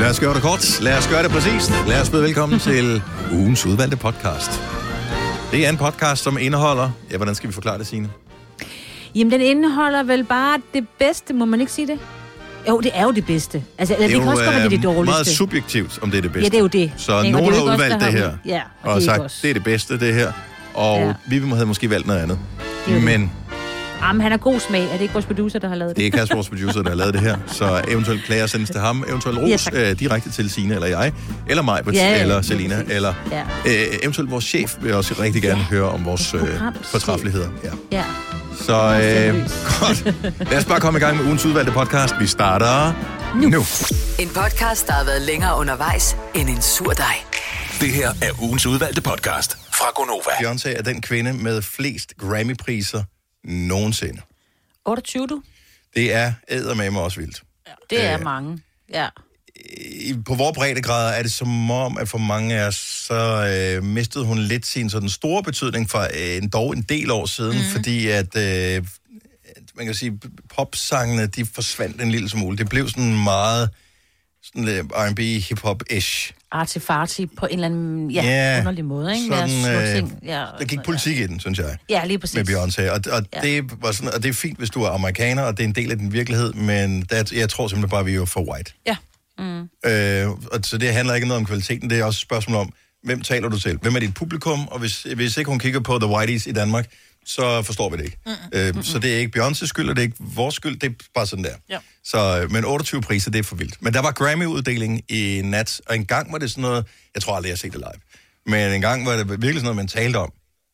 Lad os gøre det kort. Lad os gøre det præcist. Lad os byde velkommen til ugens udvalgte podcast. Det er en podcast, som indeholder... Ja, hvordan skal vi forklare det, Signe? Jamen, den indeholder vel bare det bedste. Må man ikke sige det? Jo, det er jo det bedste. Altså, det kan jo også godt være, det er det dårligste. Meget subjektivt, om det er det bedste. Ja, det er jo det. Så ja, nogen har udvalgt det her. Ja, og det sagt, også. Det er det bedste, det her. Og ja. Vi havde måske valgt noget andet. Men... Jamen, han har god smag. Er det ikke vores producer, der har lavet det? Det er ikke vores producer, der har lavet det her. Så eventuelt klager sendes til ham. Eventuelt ros direkte til Signe eller jeg. Eller mig, eller Selina. Eller eventuelt vores chef vil også rigtig gerne høre om vores fortræffeligheder. Ja. Så godt. Lad os bare komme i gang med ugens udvalgte podcast. Vi starter nu. En podcast, der har været længere undervejs end en sur dej. Det her er ugens udvalgte podcast fra Gonova. Beyoncé er den kvinde med flest Grammy-priser nogensinde. 28, du? Det er eddermame også vildt. Ja, det er mange, ja. På vores breddegrader er det som om, at for mange af os, så mistede hun lidt sin sådan store betydning for endog en del år siden, fordi at man kan sige, popsangene, de forsvandt en lille smule. Det blev sådan meget sådan R&B, hip-hop-ish. Artifarti på en eller anden underlig måde, ikke? Sådan, der gik politik i den, synes jeg. Ja, lige præcis. Med Beyoncé. Og det var sådan, og det er fint, hvis du er amerikaner, og det er en del af din virkelighed, men jeg tror simpelthen bare, vi er for white. Ja. Og så det handler ikke noget om kvaliteten, det er også et spørgsmål om, hvem taler du til? Hvem er dit publikum? Og hvis ikke hun kigger på The Whiteys i Danmark, så forstår vi det ikke. Så det er ikke Beyoncés skyld, og det er ikke vores skyld, det er bare sådan der. Ja. Så, men 28 priser, det er for vildt. Men der var Grammy-uddeling i nat, og en gang var det sådan noget, jeg tror aldrig, jeg har set det live, men en gang var det virkelig sådan noget, man talte om.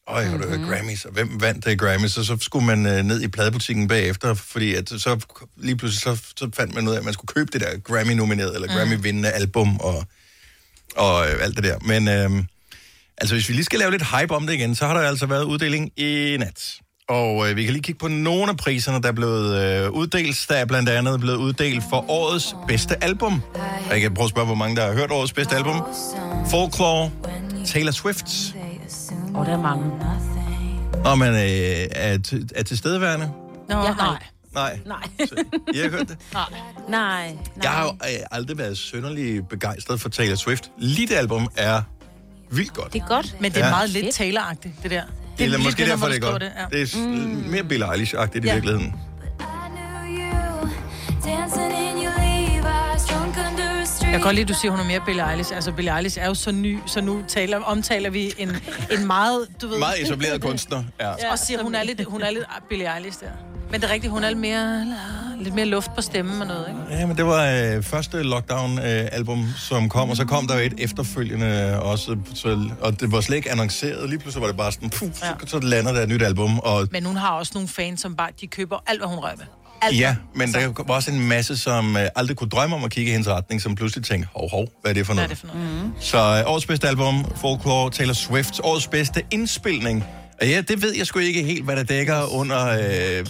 Øj, hvor det var Grammys, og hvem vandt det Grammys? Og så skulle man ned i pladebutikken bagefter, fordi at så lige pludselig så fandt man ud af, at man skulle købe det der Grammy-nomineret, eller Grammy-vindende album, og alt det der. Men... altså, hvis vi lige skal lave lidt hype om det igen, så har der altså været uddeling i nat. Og vi kan lige kigge på nogle af priserne, der er blevet uddelt. Der er blandt andet blevet uddelt for årets bedste album. Jeg kan prøve at spørge, hvor mange der har hørt årets bedste album. Folklore, Taylor Swift. Der er mange. Nå, men er tilstedeværende? Nå, ja, nej. I har hørt det? Nej. Jeg har jo aldrig været synderlig begejstret for Taylor Swift. Lidt album er... vildt godt. Det er godt, men det er meget lidt Taylor-agtigt, det der. Det er eller måske derfor, det er godt. Det, det er mere Billie Eilish-agtigt i virkeligheden. Jeg kan godt lide, at du siger, hun er mere Billie Eilish. Altså, Billie Eilish er jo så ny, så nu omtaler vi en meget, du ved... meget etableret kunstner. Ja. Og siger, hun er lidt Billie Eilish der. Men det er rigtigt, hun er lidt mere luft på stemmen og noget, ikke? Ja, men det var første lockdown-album, som kom, og så kom der jo et efterfølgende også, og det var slet ikke annonceret. Lige pludselig var det bare sådan, så lander der et nyt album. Og... men hun har også nogle fans, som bare, de køber alt, hvad hun rører med. Alt. Ja, men der var også en masse, som aldrig kunne drømme om at kigge i hendes retning, som pludselig tænkte, hov, hvad er det for noget? Så årets bedste album, Folklore, Taylor Swift, årets bedste indspilning. Ja, det ved jeg sgu ikke helt, hvad der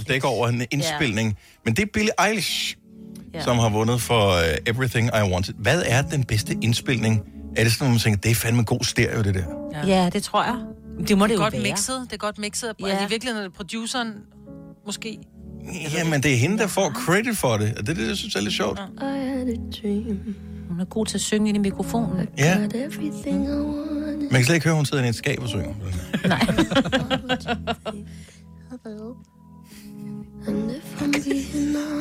dækker over en indspilning. Yeah. Men det er Billie Eilish, som har vundet for Everything I Wanted. Hvad er den bedste indspilning? Er det sådan, man tænker, det er fandme god stereo, det der? Ja, det tror jeg. Det er godt mixet. Det er godt mixet. Ja. Altså i virkeligheden er det produceren, måske? Ja, men det er hende, der får credit for det. Og det er det, jeg synes er lidt sjovt. Hun er god til at synge ind i mikrofonen. Ja. Man kan slet ikke høre, hun sidder i et skab og synger. Nej.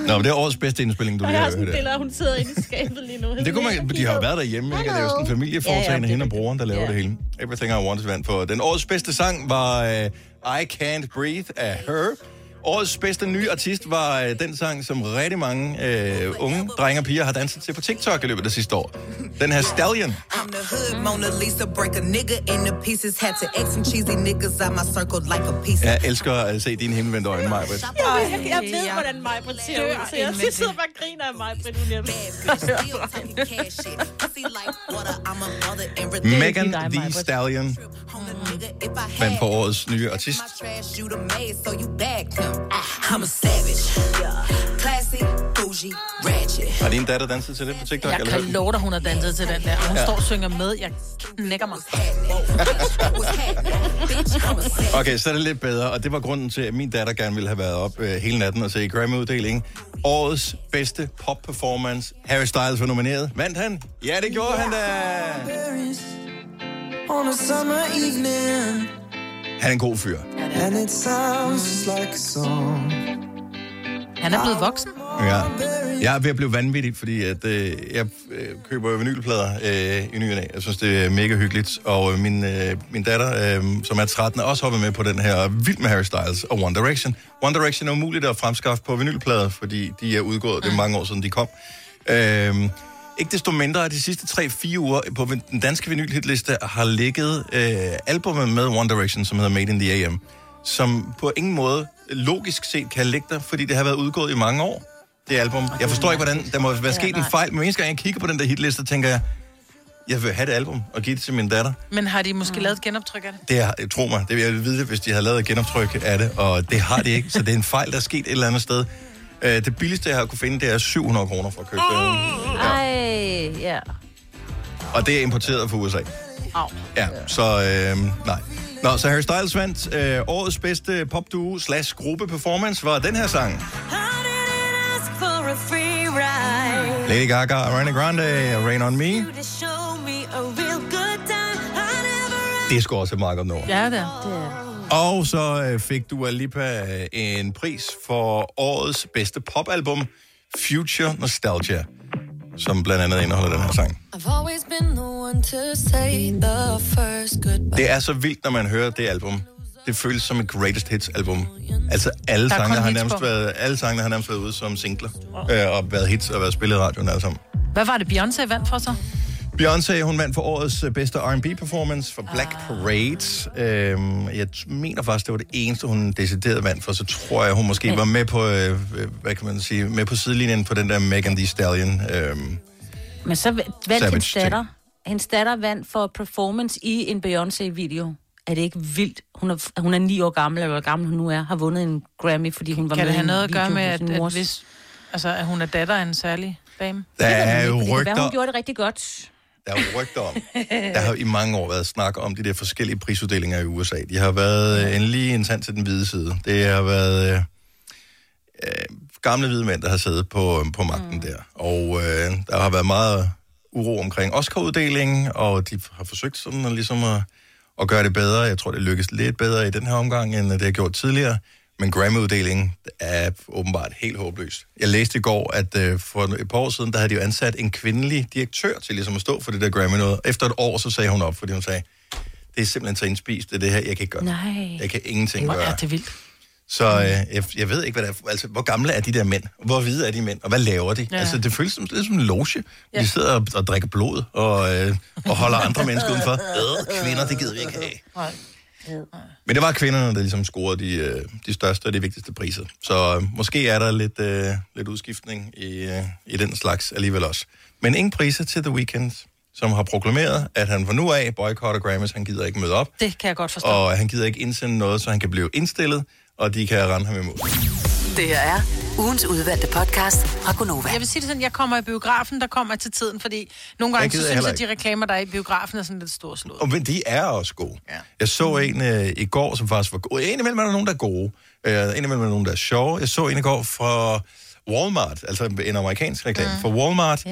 Nå, men det er årets bedste indspilling, du lige har hørt. Jeg har sådan billeder, hun sidder inde i skabet lige nu. Det kunne man, de har jo været derhjemme, ikke? Det er jo sådan en familieforetagende, hende og broren, der laver det hele. Everything I Wanted vandt for. Den årets bedste sang var I Can't Breathe af Her. Årets bedste nye artist var den sang, som rigtig mange unge drenge og piger har danset til på TikTok i løbet af sidste år. Den her Stallion. Jeg elsker at se dine himmelvendte øjne, Maj-Brit. Jeg ved, hvordan Maj-Brit ser ud, så jeg sidder bare og griner af Maj-Brit. Megan Thee Stallion vandt på årets nye artist. I'm a savage, classy, bougie, ratchet. Har din datter danset til det på TikTok? Jeg kan love dig, hun har danset til den der. Hun står og synger med. Jeg knækker mig. Okay, så er det lidt bedre. Og det var grunden til, at min datter gerne ville have været op hele natten og se Grammy-uddelingen. Årets bedste pop-performance. Harry Styles var nomineret. Vandt han? Ja, det gjorde han da! Han er en god fyr. Ja, han er blevet voksen. Ja. Jeg er ved at blive vanvittig, fordi at, jeg køber vinylplader i ny og næ. Jeg synes, det er mega hyggeligt. Og min datter, som er 13, er også hoppet med på den her vild med Harry Styles og One Direction. One Direction er umuligt at fremskaffe på vinylplader, fordi de er udgået. Det er mange år siden, de kom. Ikke desto mindre, at de sidste 3-4 uger på den danske vinylhitliste har ligget albumet med One Direction, som hedder Made in the AM, som på ingen måde logisk set kan ligge der, fordi det har været udgået i mange år, det album. Jeg forstår ikke, hvordan der må være sket en fejl, men eneste gang jeg kigger på den der hitliste, tænker jeg vil have det album og give det til min datter. Men har de måske lavet et genoptryk af det? Det tror mig. Det vil jeg vide, hvis de havde lavet et genoptryk af det, og det har de ikke, så det er en fejl, der er sket et eller andet sted. Det billigste, jeg har kunne finde, det er 700 kroner for at købe det. Ej, ja. Og det er importeret fra USA. Ja, så nej. Nå, så Harry Styles vandt. Årets bedste popduo / gruppeperformance var den her sang. Lady Gaga, Ariana Grande, Rain On Me. Det skulle også have meget godt nummer. Ja, det er. Og så fik Dua Lipa en pris for årets bedste popalbum, Future Nostalgia, som blandt andet indeholder den her sang. Det er så vildt, når man hører det album. Det føles som et greatest hits album. Altså alle sangene har nærmest været ude som singler, og været hits og været spillet i radioen alle sammen. Hvad var det, Beyoncé vandt for så? Beyoncé, hun vandt for årets bedste R&B-performance for Black Parade. Jeg mener faktisk, det var det eneste, hun decideret vandt for, så tror jeg, hun måske var med på, hvad kan man sige, med på sidelinjen på den der Megan Thee Stallion. Men så vandt hendes datter. Hendes datter vandt for performance i en Beyoncé-video. Er det ikke vildt? Hun er 9 år gammel, eller hvor gammel hun nu er, har vundet en Grammy, fordi hun var med i en video. Kan det have noget at gøre med, at hun er datter af en særlig dame? Der er jo rygter. Hun gjorde det rigtig godt. Der er jo rygter om. Der har i mange år været snak om de der forskellige prisuddelinger i USA. De har været endelig en tand til den hvide side. Det har været gamle hvide mænd, der har siddet på magten der. Og der har været meget uro omkring Oscar-uddelingen, og de har forsøgt sådan at gøre det bedre. Jeg tror, det lykkes lidt bedre i den her omgang, end det har gjort tidligere. Men Grammy-uddelingen er åbenbart helt håbløst. Jeg læste i går, at for et par år siden, der havde de jo ansat en kvindelig direktør til ligesom at stå for det der Grammy-noget. Efter et år, så sagde hun op, fordi hun sagde, det er simpelthen så indspist, det er det her, jeg kan ikke gøre. Nej. Jeg kan ingenting gøre. Ja, det er vildt. Så jeg ved ikke, hvad der er. Altså, hvor gamle er de der mænd? Hvor hvide er de mænd? Og hvad laver de? Ja. Altså, det føles lidt som en loge. De sidder og drikker blod og holder andre mennesker udenfor. Kvinder, det gider vi ikke af. Nej. Men det var kvinderne, der ligesom scorede de største og de vigtigste priser. Så måske er der lidt udskiftning i den slags alligevel også. Men ingen priser til The Weeknd, som har proklameret, at han fra nu af boykotter Grammys. Han gider ikke møde op. Det kan jeg godt forstå. Og han gider ikke indsende noget, så han kan blive indstillet, og de kan rende ham imod. Det her er ugens udvalgte podcast fra Gonova. Jeg vil sige det sådan, jeg kommer i biografen, der kommer til tiden, fordi nogle gange så synes jeg, at de reklamer, der er i biografen, er sådan lidt storslået. Men de er også gode. Ja. Jeg så en i går, som faktisk var god. Indimellem er der nogen, der er gode. Indimellem er nogen, der er sjove. Jeg så en i går fra Walmart, altså en amerikansk reklame for Walmart,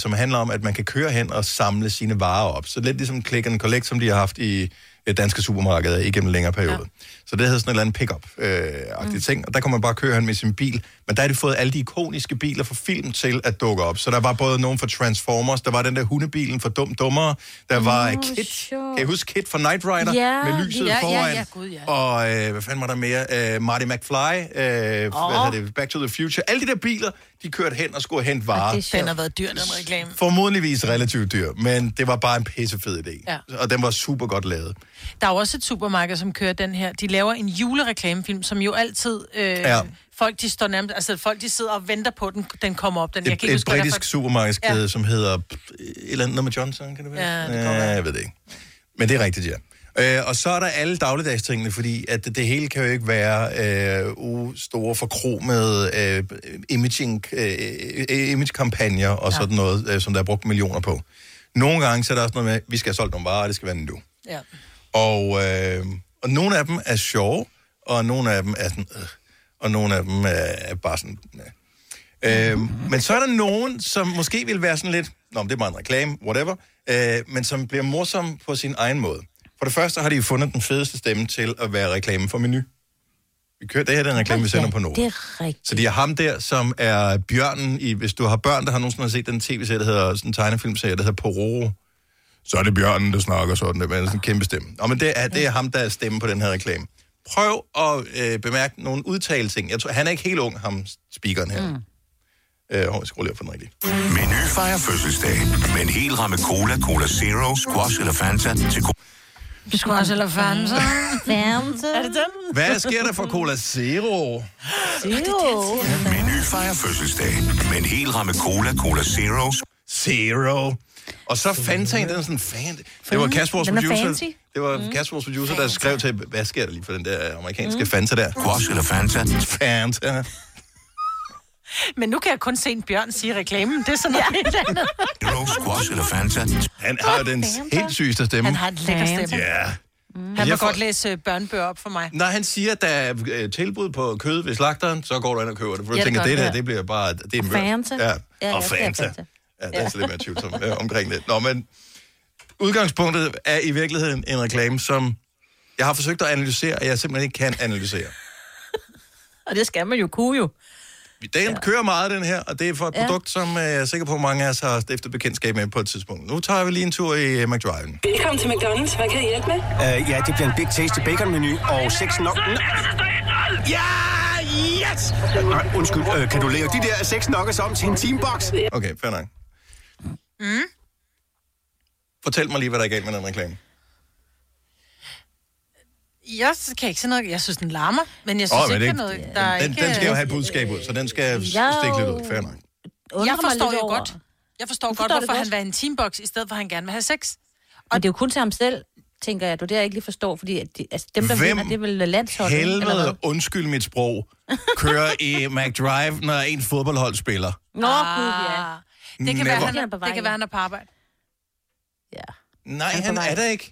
som handler om, at man kan køre hen og samle sine varer op. Så lidt ligesom click and collect, som de har haft i danske supermarkeder igennem en længere periode. Ja. Så det hedder sådan en eller anden pick-up-agtig ting, og der kan man bare køre hen med sin bil. Men der har de fået alle de ikoniske biler fra film til at dukke op. Så der var både nogen fra Transformers, der var den der hundebilen fra Dummere, der var Kit. Kan I huske Kit fra Knight Rider? Ja, med lyset foran. Ja, Gud, ja. Og hvad fanden var der mere? Marty McFly, Back to the Future. Alle de der biler, de kørte hen og skulle hente varer. Den har været dyr, den reklame. Formodentligvis relativt dyr, men det var bare en pissefed idé. Ja. Og den var super godt lavet. Der er også et supermarked, som kører den her. De laver en julereklamefilm, som jo altid folk, de står nærmest, altså folk, de sidder og venter på, den kommer op. Den, et britisk supermarkedskæde, som hedder et eller andet med Johnson, kan det være? Ja, det kan være. Jeg ved det ikke. Men det er rigtigt, ja. Og så er der alle dagligdagstingene, fordi at det hele kan jo ikke være store forkromede imagekampagner og sådan noget, som der er brugt millioner på. Nogle gange så er der også noget med, vi skal have solgt nogle varer, og det skal være nu. Ja. Og nogle af dem er sjove, og nogle af dem er sådan, og nogle af dem er bare sådan... men så er der nogen, som måske vil være sådan lidt, nå, det er bare en reklame, whatever, men som bliver morsom på sin egen måde. For det første har de jo fundet den fedeste stemme til at være reklame for Menu. Vi kører det her, den reklame, vi sender på Nova. Det er rigtigt. Så de er ham der, som er bjørnen i, hvis du har børn, der har nogensinde set den tv-serie, der hedder, sådan en tegnefilmserie, der hedder Pororo, så er det bjørnen, der snakker sådan, det er sådan en kæmpe stemme. Nå, men det er ham, der er stemme på den her reklame. Prøv at bemærke nogle udtalelser. Jeg tror, han er ikke helt ung, ham speakeren her. Jeg skruer lige op for den rigtige. Menu fejrer fødselsdag med en hel ramme cola, cola zero, squash eller Fanta til squash eller Fanta? Fanta? Er det dem? Hvad sker der for cola zero? Zero? Menu fejrer fødselsdag med en hel ramme cola, cola zero. Zero. Og så Fantaen, den er sådan fan. Det var Kaspers producer. Det var Kaspers producer, der skrev til, hvad sker der lige for den der amerikanske Fanta der? Squash eller Fanta? Fanta. Men nu kan jeg kun se en bjørn sige reklamen. Det er sådan noget andet. Squash eller Fanta. Han har den helt sygeste stemme. Han har en lækker stemme. Ja. Han må godt læse børnebøger op for mig. Når han siger, at der er tilbud på kød ved slagteren, så går du ind og køber det. For jeg tænker, det der, det bliver bare... Det er og Fanta. Ja, og Fanta. Ja, det er så lidt mere tvivl som, omkring det. Nå, men udgangspunktet er i virkeligheden en reklame, som jeg har forsøgt at analysere, og jeg simpelthen ikke kan analysere. Og det skal man jo kunne jo. Den kører meget, den her, og det er for et produkt, som jeg er sikker på, at mange af os har stiftet bekendtskab med på et tidspunkt. Nu tager vi lige en tur i McDriven. Velkommen til McDonald's. Hvad kan I hjælpe med? Ja, det bliver en Big Tasty Bacon-menu og 6 nok... Ja! Yes! Nej, undskyld. Kan du lave de der 6 nokkes om til en teambox? Okay, fair nok. Fortæl mig lige, hvad der er galt med den reklame. Jeg kan ikke se noget. Jeg synes, den larmer, men jeg synes ikke, det er noget. Der er den skal jo have et budskab ud, så den skal stikke lidt ud. Fair nok. Jeg forstår jo godt. Jeg forstår godt, hvorfor han vil have en teambox, i stedet for, at han gerne vil have sex. Og det er jo kun til ham selv, tænker jeg. Du det, jeg ikke lige forstår, fordi at de, altså, dem, der vinder, det er vel landsholdet. Helvede, undskyld mit sprog, kører i McDrive, når en fodboldhold spiller. Nå, gud, ja. Det kan være, han er på arbejde. Ja. Nej, han er der ikke.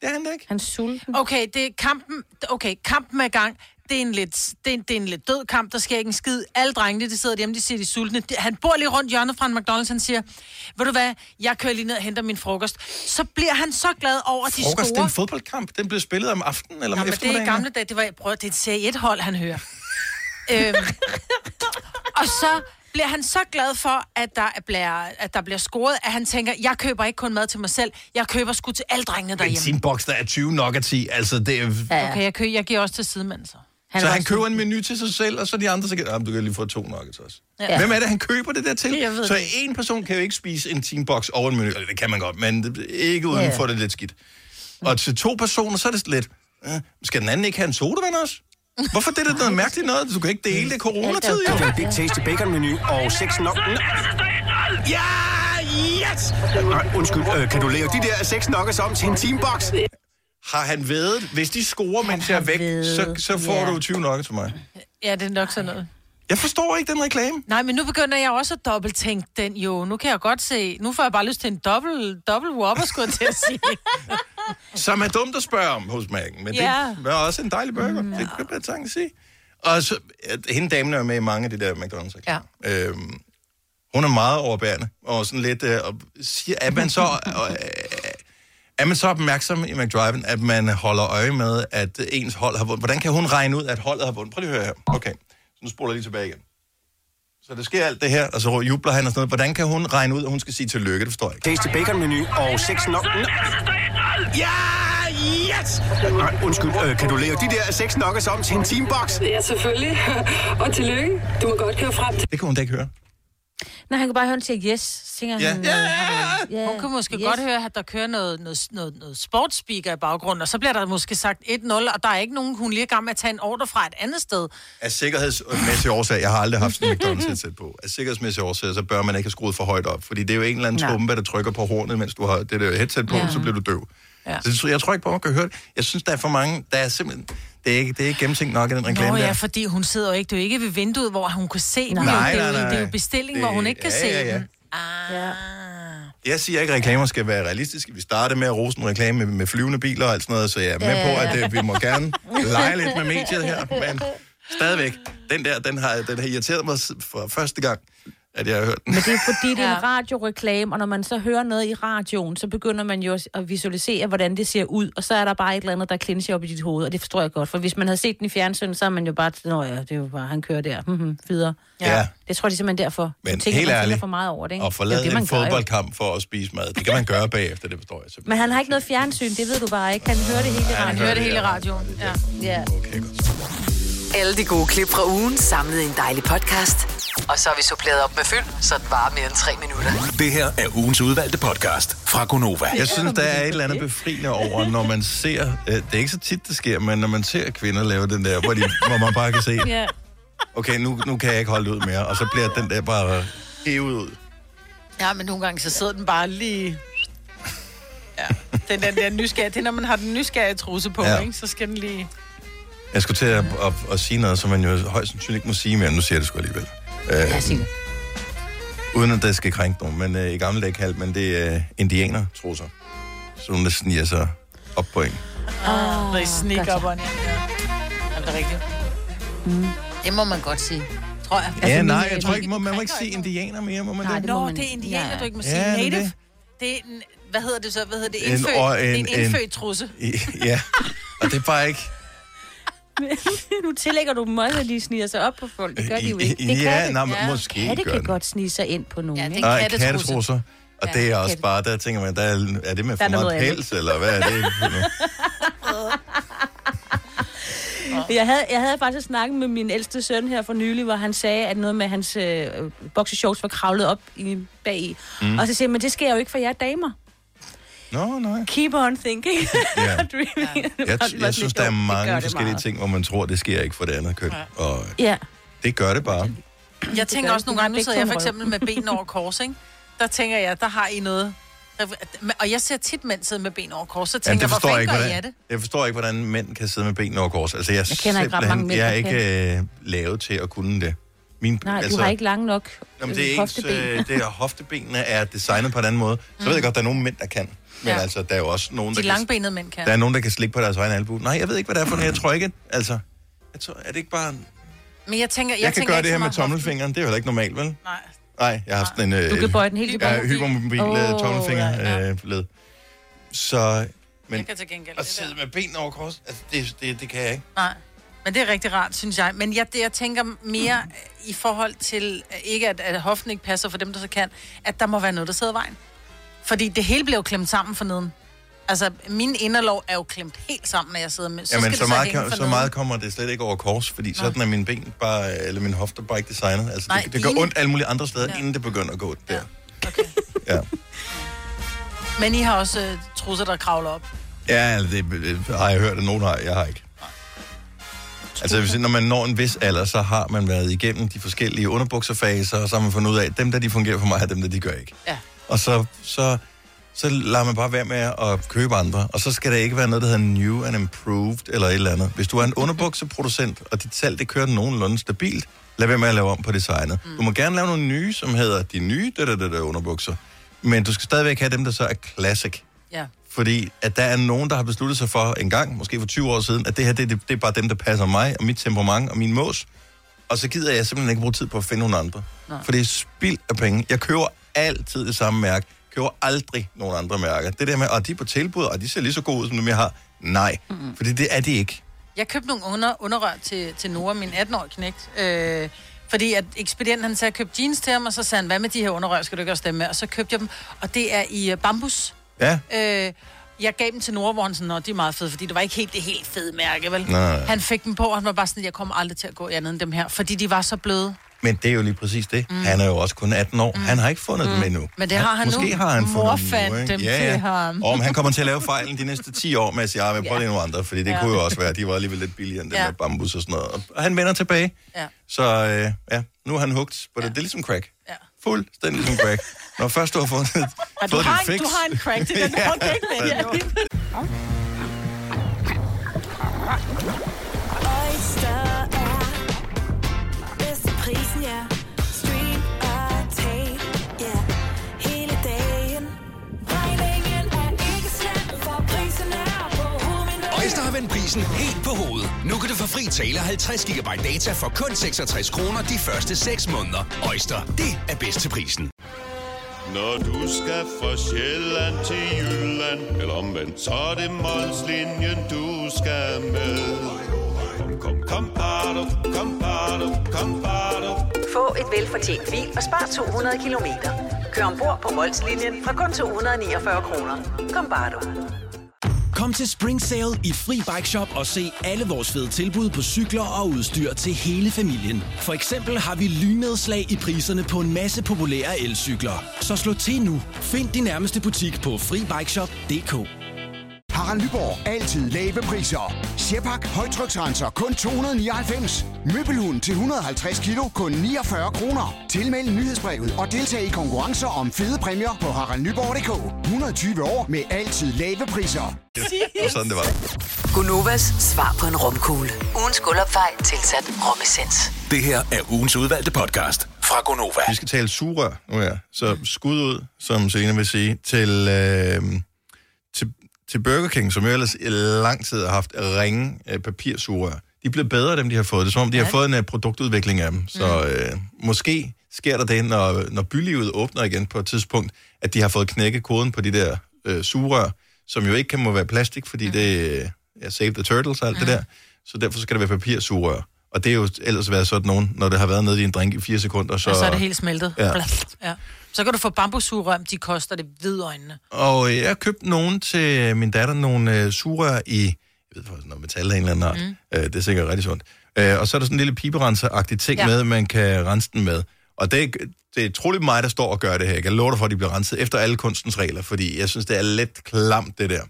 Det er han da ikke. Han er sulten. Okay, det er kampen. Okay, kampen er gang. Det er en lidt, det er en lidt død kamp. Der sker ikke en skid. Alle drengene, de sidder hjemme, de siger, de er sultne. Han bor lige rundt hjørnet fra en McDonald's. Han siger, ved du hvad, jeg kører lige ned og henter min frokost. Så bliver han så glad over, at de scorer. Frokost, det er en fodboldkamp. Den blev spillet om aftenen eller om eftermiddagen. Det er i gamle dage. Det er et serie 1-hold, han hører. Og så bliver han så glad for, at der bliver scoret, at han tænker, jeg køber ikke kun mad til mig selv, jeg køber sgu til alle drengene derhjemme. En teambox, der er 20 nok af 10, altså det er... Okay, jeg giver også til sidemænd, så. Han køber en menu til sig selv, og så de andre, så kan du kan lige få 2 nuggets også. Ja. Hvem er det, han køber det der til? Så en person kan jo ikke spise en teambox over en menu, eller det kan man godt, men ikke uden for det lidt skidt. Og til 2 personer, så er det lidt, skal den anden ikke have en sodavand også? Hvorfor det er noget mærkeligt noget? Du kan ikke dele det coronatid, jo. Det er en Big Tasty Bacon-menu og 6 nok... Ja! Yes! Nej, undskyld. Kan du lave de der 6 nokkes om til en teambox? Har han vædet? Hvis de scorer, mens jeg er væk, så får du 20 nokkes til mig. Ja, det er nok sådan noget. Jeg forstår ikke den reklame. Nej, men nu begynder jeg også at dobbelttænke den jo. Nu kan jeg godt se... Nu får jeg bare lyst til en dobbelt whopper, skulle jeg til at sige. Som er dumt at spørge om hos Mac'en, men det var også en dejlig burger. Ja. Det kan jeg tænke sige. Og så, hende damen er med i mange af de der McDonald's. Ja. Hun er meget overbærende, og sådan lidt... er man så opmærksom i McDriven, at man holder øje med, at ens hold har vundet? Hvordan kan hun regne ud, at holdet har vundet? Prøv lige at høre her. Okay. Nu spoler lige tilbage igen. Så det sker alt det her, og så jubler han og sådan noget. Hvordan kan hun regne ud, at hun skal sige tillykke? Det forstår jeg ikke. Tasty Bacon-menu og 6 nok... Ja! Yes! Nej, undskyld. Kan du lave de der 6 nokkes om til en teambox? Ja, selvfølgelig. Og tillykke. Du må godt køre frem til... Det kan hun da ikke høre. Nej, han kan bare høre, til yes. Singer han... Yeah. Hun kan måske godt høre, at der kører noget sportsspeaker i baggrunden, og så bliver der måske sagt 1-0, og der er ikke nogen, hun lige er gang med at tage en ordre fra et andet sted. Af sikkerhedsmæssige årsager, jeg har aldrig haft sådan en McDonald's-headset på, af sikkerhedsmæssige årsager, så bør man ikke have skruet for højt op, fordi det er jo en eller anden trumpe, der trykker på hornet, mens du har det der headset på, så bliver du døv. Ja. Så jeg tror ikke på, at man kan høre det. Jeg synes, der er for mange, der er simpelthen... Det er ikke gennemtænkt nok i den reklame. Nå ja, der. Fordi hun sidder jo ikke, det er jo ikke ved vinduet, hvor hun kan se den. Nej. Det er jo bestilling, hvor hun ikke kan se den. Ja. Jeg siger ikke, at reklamer skal være realistiske. Vi startede med at rose en reklame med flyvende biler og alt sådan noget, så jeg er med på, at vi må gerne lege lidt med mediet her. Men stadigvæk, den har irriteret mig for første gang, at jeg har hørt den. Men det er fordi, det er en radioreklame, og når man så hører noget i radioen, så begynder man jo at visualisere, hvordan det ser ud, og så er der bare et eller andet, der klinser op i dit hoved, og det forstår jeg godt, for hvis man havde set den i fjernsyn, så er man jo bare, det er jo bare, han kører der, videre. Ja. Det tror de simpelthen derfor. Men tænker, helt ærligt, for meget over det, ikke? Og forlade en fodboldkamp for at spise mad, det kan man gøre bagefter, det forstår jeg simpelthen. Men han har ikke noget fjernsyn, det ved du bare ikke. Han hører det hele i radioen. Han hører det hele i radioen, ja. Okay, alle de gode klip fra ugen samlet i en dejlig podcast. Og så har vi suppleret op med fyld, så det varer mere end 3 minutter. Det her er ugens udvalgte podcast fra Gonova. Jeg synes, der er et eller andet befriende over, når man ser... det er ikke så tit, det sker, men når man ser kvinder lave den der, hvor man bare kan se... Okay, nu kan jeg ikke holde ud mere, og så bliver den der bare hævet ud. Ja, men nogle gange så sidder den bare lige... Ja, den der nysgerrige... Det er, når man har den nysgerrige truse på, ikke? Så skal den lige... Jeg skulle til at sige noget, som man jo højst sandsynligt ikke må sige mere, nu siger jeg det sgu alligevel. Jeg siger det. Uden at det skal krænke nogen, men i gamle dage kaldte man det indianer, trusser. Så hun der sniger sig op på en. Når I sniger op på en, er det rigtigt? Mm. Det må man godt sige, tror jeg. Ja, altså, nej, jeg tror ikke, man må ikke sige indianer mere, må man det? Nå, det er indianer, du ikke må sige. Native, det er en, hvad hedder det så? Hvad hedder det? Indfødt. Det er en indfødt trusse. Ja, og det er bare ikke... Nu tillægger du dem også, at de sniger sig op på folk. Det gør de jo ikke. Det måske katte kan godt snige sig ind på nogen. Ja, det er kattetrusser. Og det er også katte. Bare, der tænker man, er det med for meget pels, eller hvad er det? Jeg havde faktisk snakket med min ældste søn her for nylig, hvor han sagde, at noget med hans boxershorts var kravlet op bagi. Mm. Og så siger man, det sker jo ikke for jer damer. No, nej. Keep on thinking. Jeg synes, der er mange forskellige ting, hvor man tror, det sker ikke for det andet køn. Ja. Og det gør det bare. Jeg tænker også nogle gange, nu sidder jeg for eksempel med ben over kors, ikke? Der tænker jeg, der har I noget... Og jeg ser tit mænd sidde med ben over kors, så tænker jeg, hvorfor gør I det? Jeg forstår ikke, hvordan mænd kan sidde med ben over kors. Altså, jeg kender ikke ret mange mænd. Jeg er ikke lavet til at kunne det. Du har ikke lange nok hofteben. Det er hoftebenene er designet på en anden måde. Så ved jeg godt, der er nogle mænd, der kan. Men altså, der er jo også nogen, der er nogen, der kan slikke på deres egen albu. Nej, jeg ved ikke, hvad det er for noget. Jeg tror ikke, altså... Jeg tror, er det ikke bare... Men jeg tænker gøre det her med tommelfingeren. Det er jo heller ikke normalt, vel? Nej, jeg har haft sådan en... Du kan bøje den helt hypermobil tommelfingerled. Så... Men jeg kan til gengæld at sidde med benene over kors, altså, det kan jeg ikke. Nej, men det er rigtig rart, synes jeg. Men jeg tænker mere i forhold til... Ikke, at hoften ikke passer for dem, der så kan. At der må være noget, der sidder i vejen. Fordi det hele blev klemt sammen forneden. Altså, min inderlov er jo klemt helt sammen, når jeg sidder med. Så, så meget kommer det slet ikke over kors, fordi sådan er mine ben bare, eller min hofter bare ikke designet. Altså, det gør ondt alle mulige andre steder, inden det begynder at gå der. Ja. Okay. Men I har også trusser, der kravler op? Ja, det har jeg hørt, at nogen har. Jeg har ikke. Altså, når man når en vis alder, så har man været igennem de forskellige underbukserfaser, og så har man fundet ud af, at dem, der de fungerer for mig, er dem, der de gør ikke. Ja. Og så lader man bare være med at købe andre. Og så skal der ikke være noget, der hedder new and improved, eller et eller andet. Hvis du er en underbukseproducent, og dit salg, det kører nogenlunde stabilt, lad være med at lave om på designet. Du må gerne lave nogle nye, som hedder de nye underbukser. Men du skal stadigvæk have dem, der så er classic. Ja. Fordi at der er nogen, der har besluttet sig for en gang, måske for 20 år siden, at det her, det er bare dem, der passer mig, og mit temperament, og min mås. Og så gider jeg simpelthen ikke bruge tid på at finde nogle andre. Nej. For det er spild af penge. Jeg køber altid det samme mærke. Køber aldrig nogen andre mærker. Det der med, de er på tilbud, og de ser lige så gode ud, som dem jeg har. Nej, fordi det er de ikke. Jeg købte nogle underrør til Nora, min 18-årige knægt. Fordi at ekspedienten, han sagde, at jeg købte jeans til ham, og så sagde han, hvad med de her underrør, skal du ikke også dem med? Og så købte jeg dem, og det er i bambus. Ja. Jeg gav dem til Nora, hvor han sådan, de er meget fede, fordi det var ikke helt det helt fede mærke, vel? Nej. Han fik dem på, og han var bare sådan, jeg kommer aldrig til at gå andet end dem her, fordi de var så bløde. Men det er jo lige præcis det. Han er jo også kun 18 år. Han har ikke fundet dem endnu. Men det har han måske nu. Måske har han fundet dem til ham. Og han kommer til at lave fejlen de næste 10 år med at sige, jeg prøver lige nogle andre, fordi det kunne jo også være, de var alligevel lidt billigere end den der bambus og sådan noget. Og han vender tilbage. Ja. Så nu er han hugt på det. Det er ligesom crack. Ja. fuldstændig som crack. Når først du har fået det fix. Du har en crack til den, du har ikke med. Ja. Oyster er bedst til prisen, ja. Stream og tag, ja. Hele dagen. Regningen er ikke slem, for prisen er på hovedet. Oyster har vendt prisen helt på hovedet. Nu kan du få fri tale 50 GB data for kun 66 kroner de første 6 måneder. Oyster, det er bedst til prisen. Når du skal fra Sjælland til Jylland, eller omvendt, så er det Molslinjen, du skal med. Kom, kom, kom, bado, kom, bado, kom, bado. Få et velfortjent bil og spar 200 kilometer. Kør ombord på Molslinjen fra kun 249 kroner. Kom, bado. Kom til Spring Sale i Fri Bike Shop og se alle vores fede tilbud på cykler og udstyr til hele familien. For eksempel har vi lynnedslag i priserne på en masse populære elcykler. Så slå til nu. Find din nærmeste butik på FriBikeShop.dk. Harald Nyborg. Altid lave priser. Sjehpak højtryksrenser kun 299. Møbelhund til 150 kilo kun 49 kroner. Tilmeld nyhedsbrevet og deltag i konkurrencer om fede præmier på haraldnyborg.dk. 120 år med altid lave priser. Og sådan det var. Gonovas svar på en romkugle. Ugens guldopfej tilsat romessens. Det her er ugens udvalgte podcast fra Gonova. Vi skal tale surrør nu her. Så skud ud, som Signe vil sige, til Burger King, som jo ellers i lang tid har haft ringe papirsurrør. De bliver bedre, dem de har fået. Det er som om, de har fået en produktudvikling af dem. Så måske sker der det, når bylivet åbner igen på et tidspunkt, at de har fået knækket koden på de der surrør, som jo ikke kan må være plastik, fordi det er Save the Turtles og alt det der. Så derfor skal der være papirsurrør. Og det er jo ellers været sådan nogen, når det har været nede i en drink i 4 sekunder, så... Og så er det helt smeltet. Ja. Ja. Så kan du få bambussurrør, de koster det hvidøjnene. Og jeg købte nogen til min datter, nogle surrør i, jeg ved faktisk noget metal af en eller anden art. Det er sikkert rigtig sundt. Og så er der sådan en lille piberenser-agtig ting med, man kan rense den med. Og det er troligt mig, der står og gør det her. Jeg kan love dig for, at de bliver renset efter alle kunstens regler, fordi jeg synes, det er lidt klamt, det der.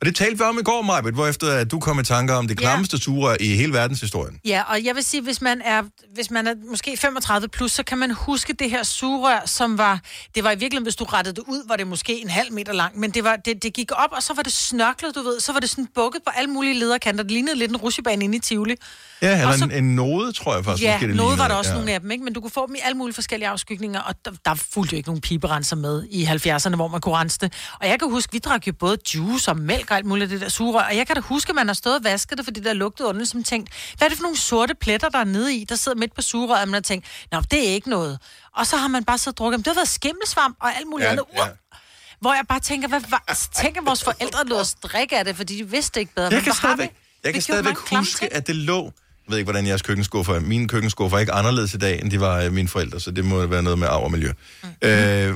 Og det talte vi om i går, Majbrit, hvorefter at du kom i tanker om det klammeste surrør i hele verdenshistorien. Ja, og jeg vil sige, hvis man er måske 35 plus, så kan man huske det her surrør, som var... Det var i virkeligheden, hvis du rettede det ud, var det måske en halv meter lang, men det gik op, og så var det snørklet, du ved. Så var det sådan bukket på alle mulige lederkanter. Det lignede lidt en rutsjebane inde i Tivoli. Ja, eller så, en node, tror jeg faktisk. Ja, det node var der også nogle af dem, ikke? Men du kunne få dem i alle mulige forskellige afskygninger, og der fulgte jo ikke nogen piberenser med i 70'erne, hvor man kunne rense det. Og jeg kan huske, vi drak jo både juice og mælk og alt muligt det der surrør, og jeg kan da huske, at man har stået og vasket det, fordi der lugtede under, som tænkte, hvad er det for nogle sorte pletter, der er nede i, der sidder midt på surrøret, og man har tænkt, nå, det er ikke noget. Og så har man bare siddet og drukket, det har været skimmelsvamp og alt muligt andet. Hvor jeg bare tænker, tænker vores forældre lå at drikke af det, fordi de vidste ikke bedre. Jeg kan stadigvæk huske, at det lå... Jeg ved ikke, hvordan jeres køkkenskuffer er. Mine køkkenskuffer er ikke anderledes i dag, end de var mine forældre, så det må være noget med arv og miljø.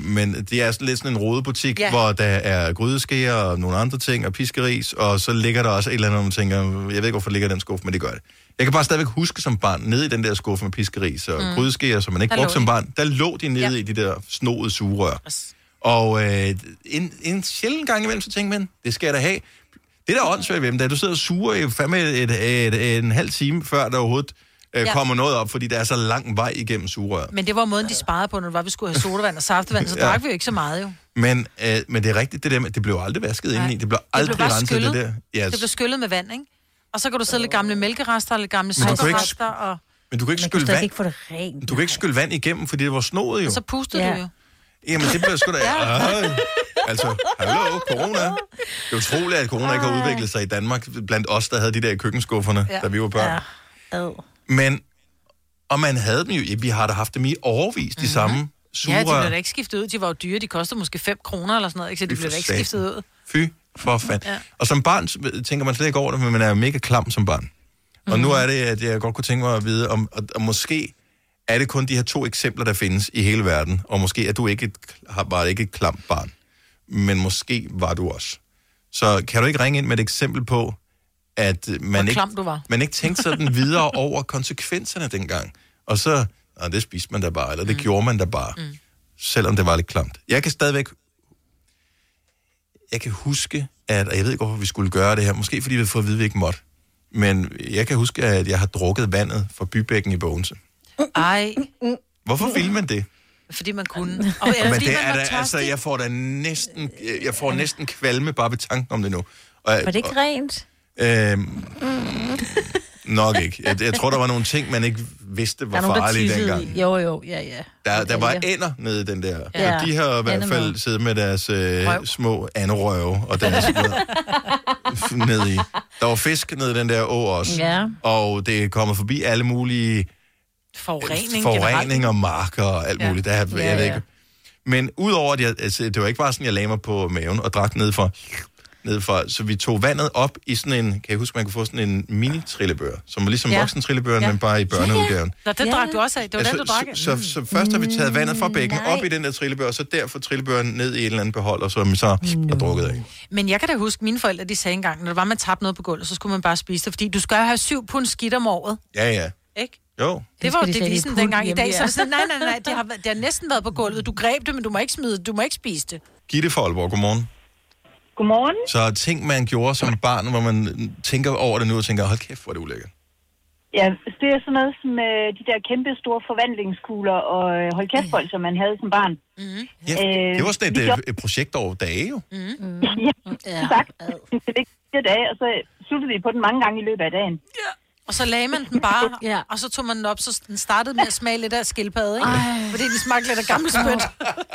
Men det er sådan lidt sådan en rodebutik, hvor der er grydeskærer og nogle andre ting, og piskeris, og så ligger der også et eller andet, man tænker, jeg ved ikke, hvorfor ligger den skuffe, men det gør det. Jeg kan bare stadigvæk huske som barn, nede i den der skuffe med piskeris og grydeskærer, som man ikke brugte som barn, der lå de nede i de der snoede sugerør. Og en sjældent gang imellem, så tænkte man, det skal jeg da have. Det der åndssvagt ved dem, da du sidder og suger i fandme en halv time, før der overhovedet kommer noget op, fordi der er så lang vej igennem sugerøret. Men det var måden, de sparede på, når det var, vi skulle have sodavand og saftevand, så drak vi jo ikke så meget jo. Men det er rigtigt, det der med, det blev aldrig vasket indeni, det blev aldrig renset det der. Yes. Det blev skyllet med vand, ikke? Og så kan du sidde lidt gamle mælkerester og lidt gamle sukkerrester og... Men du kan ikke skylle vand. Ikke få det rent. Du kan ikke skylle vand igennem, fordi det var snoet jo. Og så pustede du jo. Jamen, det bliver sgu da... Altså, hallo, corona. Det er utroligt, at corona ikke har udviklet sig i Danmark, blandt os, der havde de der i køkkenskufferne, da vi var børn. Men, og man havde dem jo, vi har da haft dem i årevis, de samme surrør. Ja, de blev da ikke skiftet ud, de var jo dyre, de kostede måske 5 kroner eller sådan noget, ikke? Så de blev da ikke skiftet ud. Fy for fanden. Ja. Og som barn tænker man slet ikke over det, men man er jo mega klam som barn. Og nu er det, at jeg godt kunne tænke mig at vide, og måske... Er det kun de her 2 eksempler, der findes i hele verden? Og måske er du ikke et klamt barn, men måske var du også. Så kan du ikke ringe ind med et eksempel på, at man ikke tænkte sådan videre over konsekvenserne dengang? Og så, det spiste man da bare, eller det gjorde man da bare, selvom det var lidt klamt. Jeg kan huske, at, og jeg ved ikke, hvorfor vi skulle gøre det her, måske fordi vi havde fået at vide, at vi ikke måtte, men jeg kan huske, at jeg har drukket vandet fra Bybækken i Bogense. Ej. Hvorfor ville man det? Fordi man kunne. Og men fordi det man er da, altså, jeg får næsten kvalme bare ved tanken om det nu. Og, var det ikke rent? Nok ikke. Jeg tror, der var nogle ting, man ikke vidste var farlige dengang. Jo, ja. Der var ænder nede i den der. Ja. Så de har i hvert fald siddet med deres små anderøve og deres nede i. Der var fisk nede i den der å også. Ja. Og det kommer forbi alle mulige forurening og marker og alt muligt. Der, jeg ved ikke. Men udover at det var ikke bare sådan, jeg lagde mig på maven og drak ned fra, så vi tog vandet op i sådan en, kan jeg huske, man kunne få sådan en mini-trillebør, som var ligesom voksen-trillebøren, men bare i børneudgaven. Nå, den drak du også af. Det var den, du drak af. Så først har vi taget vandet fra bækken op i den der trillebør, og så der får trillebøren ned i en eller anden beholder, som vi så har drukket af. Men jeg kan da huske, mine forældre, de sagde engang, når det var, man tabte noget på gulvet, så skulle man bare spise det, fordi du skal have 7 pund skidt om året. Ja. Ikke? Jo. Det var jo devisen dengang. I dag så sådan, nej, det har næsten været på gulvet. Du greb det, men du må ikke smide det. Du må ikke spise det. Gitte fra Aalborg, godmorgen. Godmorgen. Så ting, man gjorde som barn, hvor man tænker over det nu og tænker, hold kæft, hvor er det ulækkert. Ja, det er sådan noget som de der kæmpe store forvandlingskugler og hold kæft-folk, som man havde som barn. Mm-hmm. Ja, det var sådan et projekt over dage jo. Mm-hmm. Ja, tak. Det var ikke dage, og så suttede vi på den mange gange i løbet af dagen. Ja. Og så lagde man den bare, og så tog man den op, så den startede med at smage lidt af skildpadde, ikke? Ej. Fordi den smagte lidt af gammel spyt.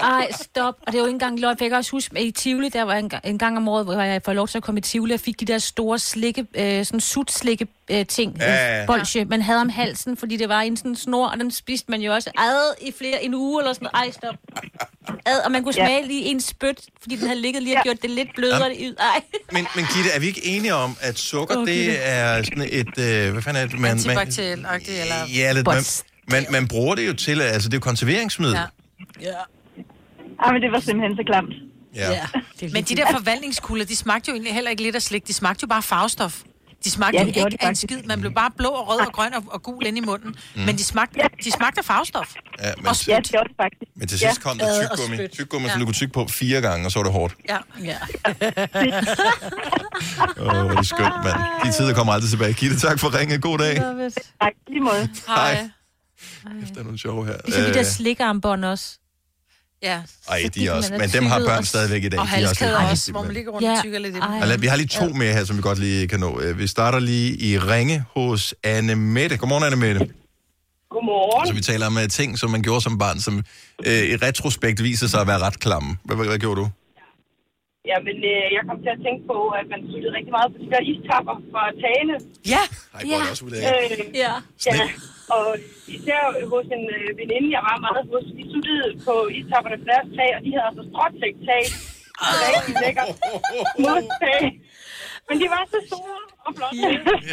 Ej, stop. Og det er jo ikke engang løgn. Jeg kan også huske, i Tivoli, der var en gang om året, hvor jeg får lov til at komme i Tivoli, og fik de der store slikke, sådan sutslikke ting, bolsje, man havde om halsen, fordi det var en sådan snor, og den spiste man jo også i flere, en uge eller sådan noget. Ej, stop. Og man kunne smage lige en spyt, fordi den havde ligget lige og gjort det lidt blødere i. Ej. Men Gitte, er vi ikke enige om, at sukker, det er sådan et... Antibakteriel-agtigt, eller... Ja, lidt, man bruger det jo til, altså det er jo konserveringsmiddel. Ja. Ej, men det var simpelthen så klamt. Ja. Men de der forvandlingskugler, de smagte jo egentlig heller ikke lidt af slik, de smagte jo bare farvestof. De smagte jo ikke af en skid, man blev bare blå og rød og grøn og gul inde i munden, men de smagte af farvestof. Ja, men, og det gjorde det faktisk. Men til sidst kom der tyggegummi, som du kunne tygge på 4 gange, og så var det hårdt. Ja. Hvor er det skønt, mand. De tider kommer aldrig tilbage. Gitte, tak for ringet. God dag. Tak, lige måde. Hej. Efter nogle sjove her. Ligesom de der slikarmbånd også. Ja. Ej, de er også. Men dem har børn stadigvæk i dag. Og halskæder også, hvor man ligger rundt og tykker lidt ind. Vi har lige 2 mere her, som vi godt lige kan nå. Vi starter lige i Ringe hos Anne-Mette. Godmorgen, Anne-Mette. Godmorgen. Så vi taler om ting, som man gjorde som barn, som i retrospekt viser sig at være ret klamme. Hvad gjorde du? Ja, men jeg kom til at tænke på, at man suttede rigtig meget på de der istapper fra tagene. Ja. Ej, går det også ud af. Og især hos en veninde, jeg var meget hos, de suttede på istapperne på deres tag, og de havde altså stråtægt tag. Det var rigtig lækkert. Modtag. Men de var så store og flotte.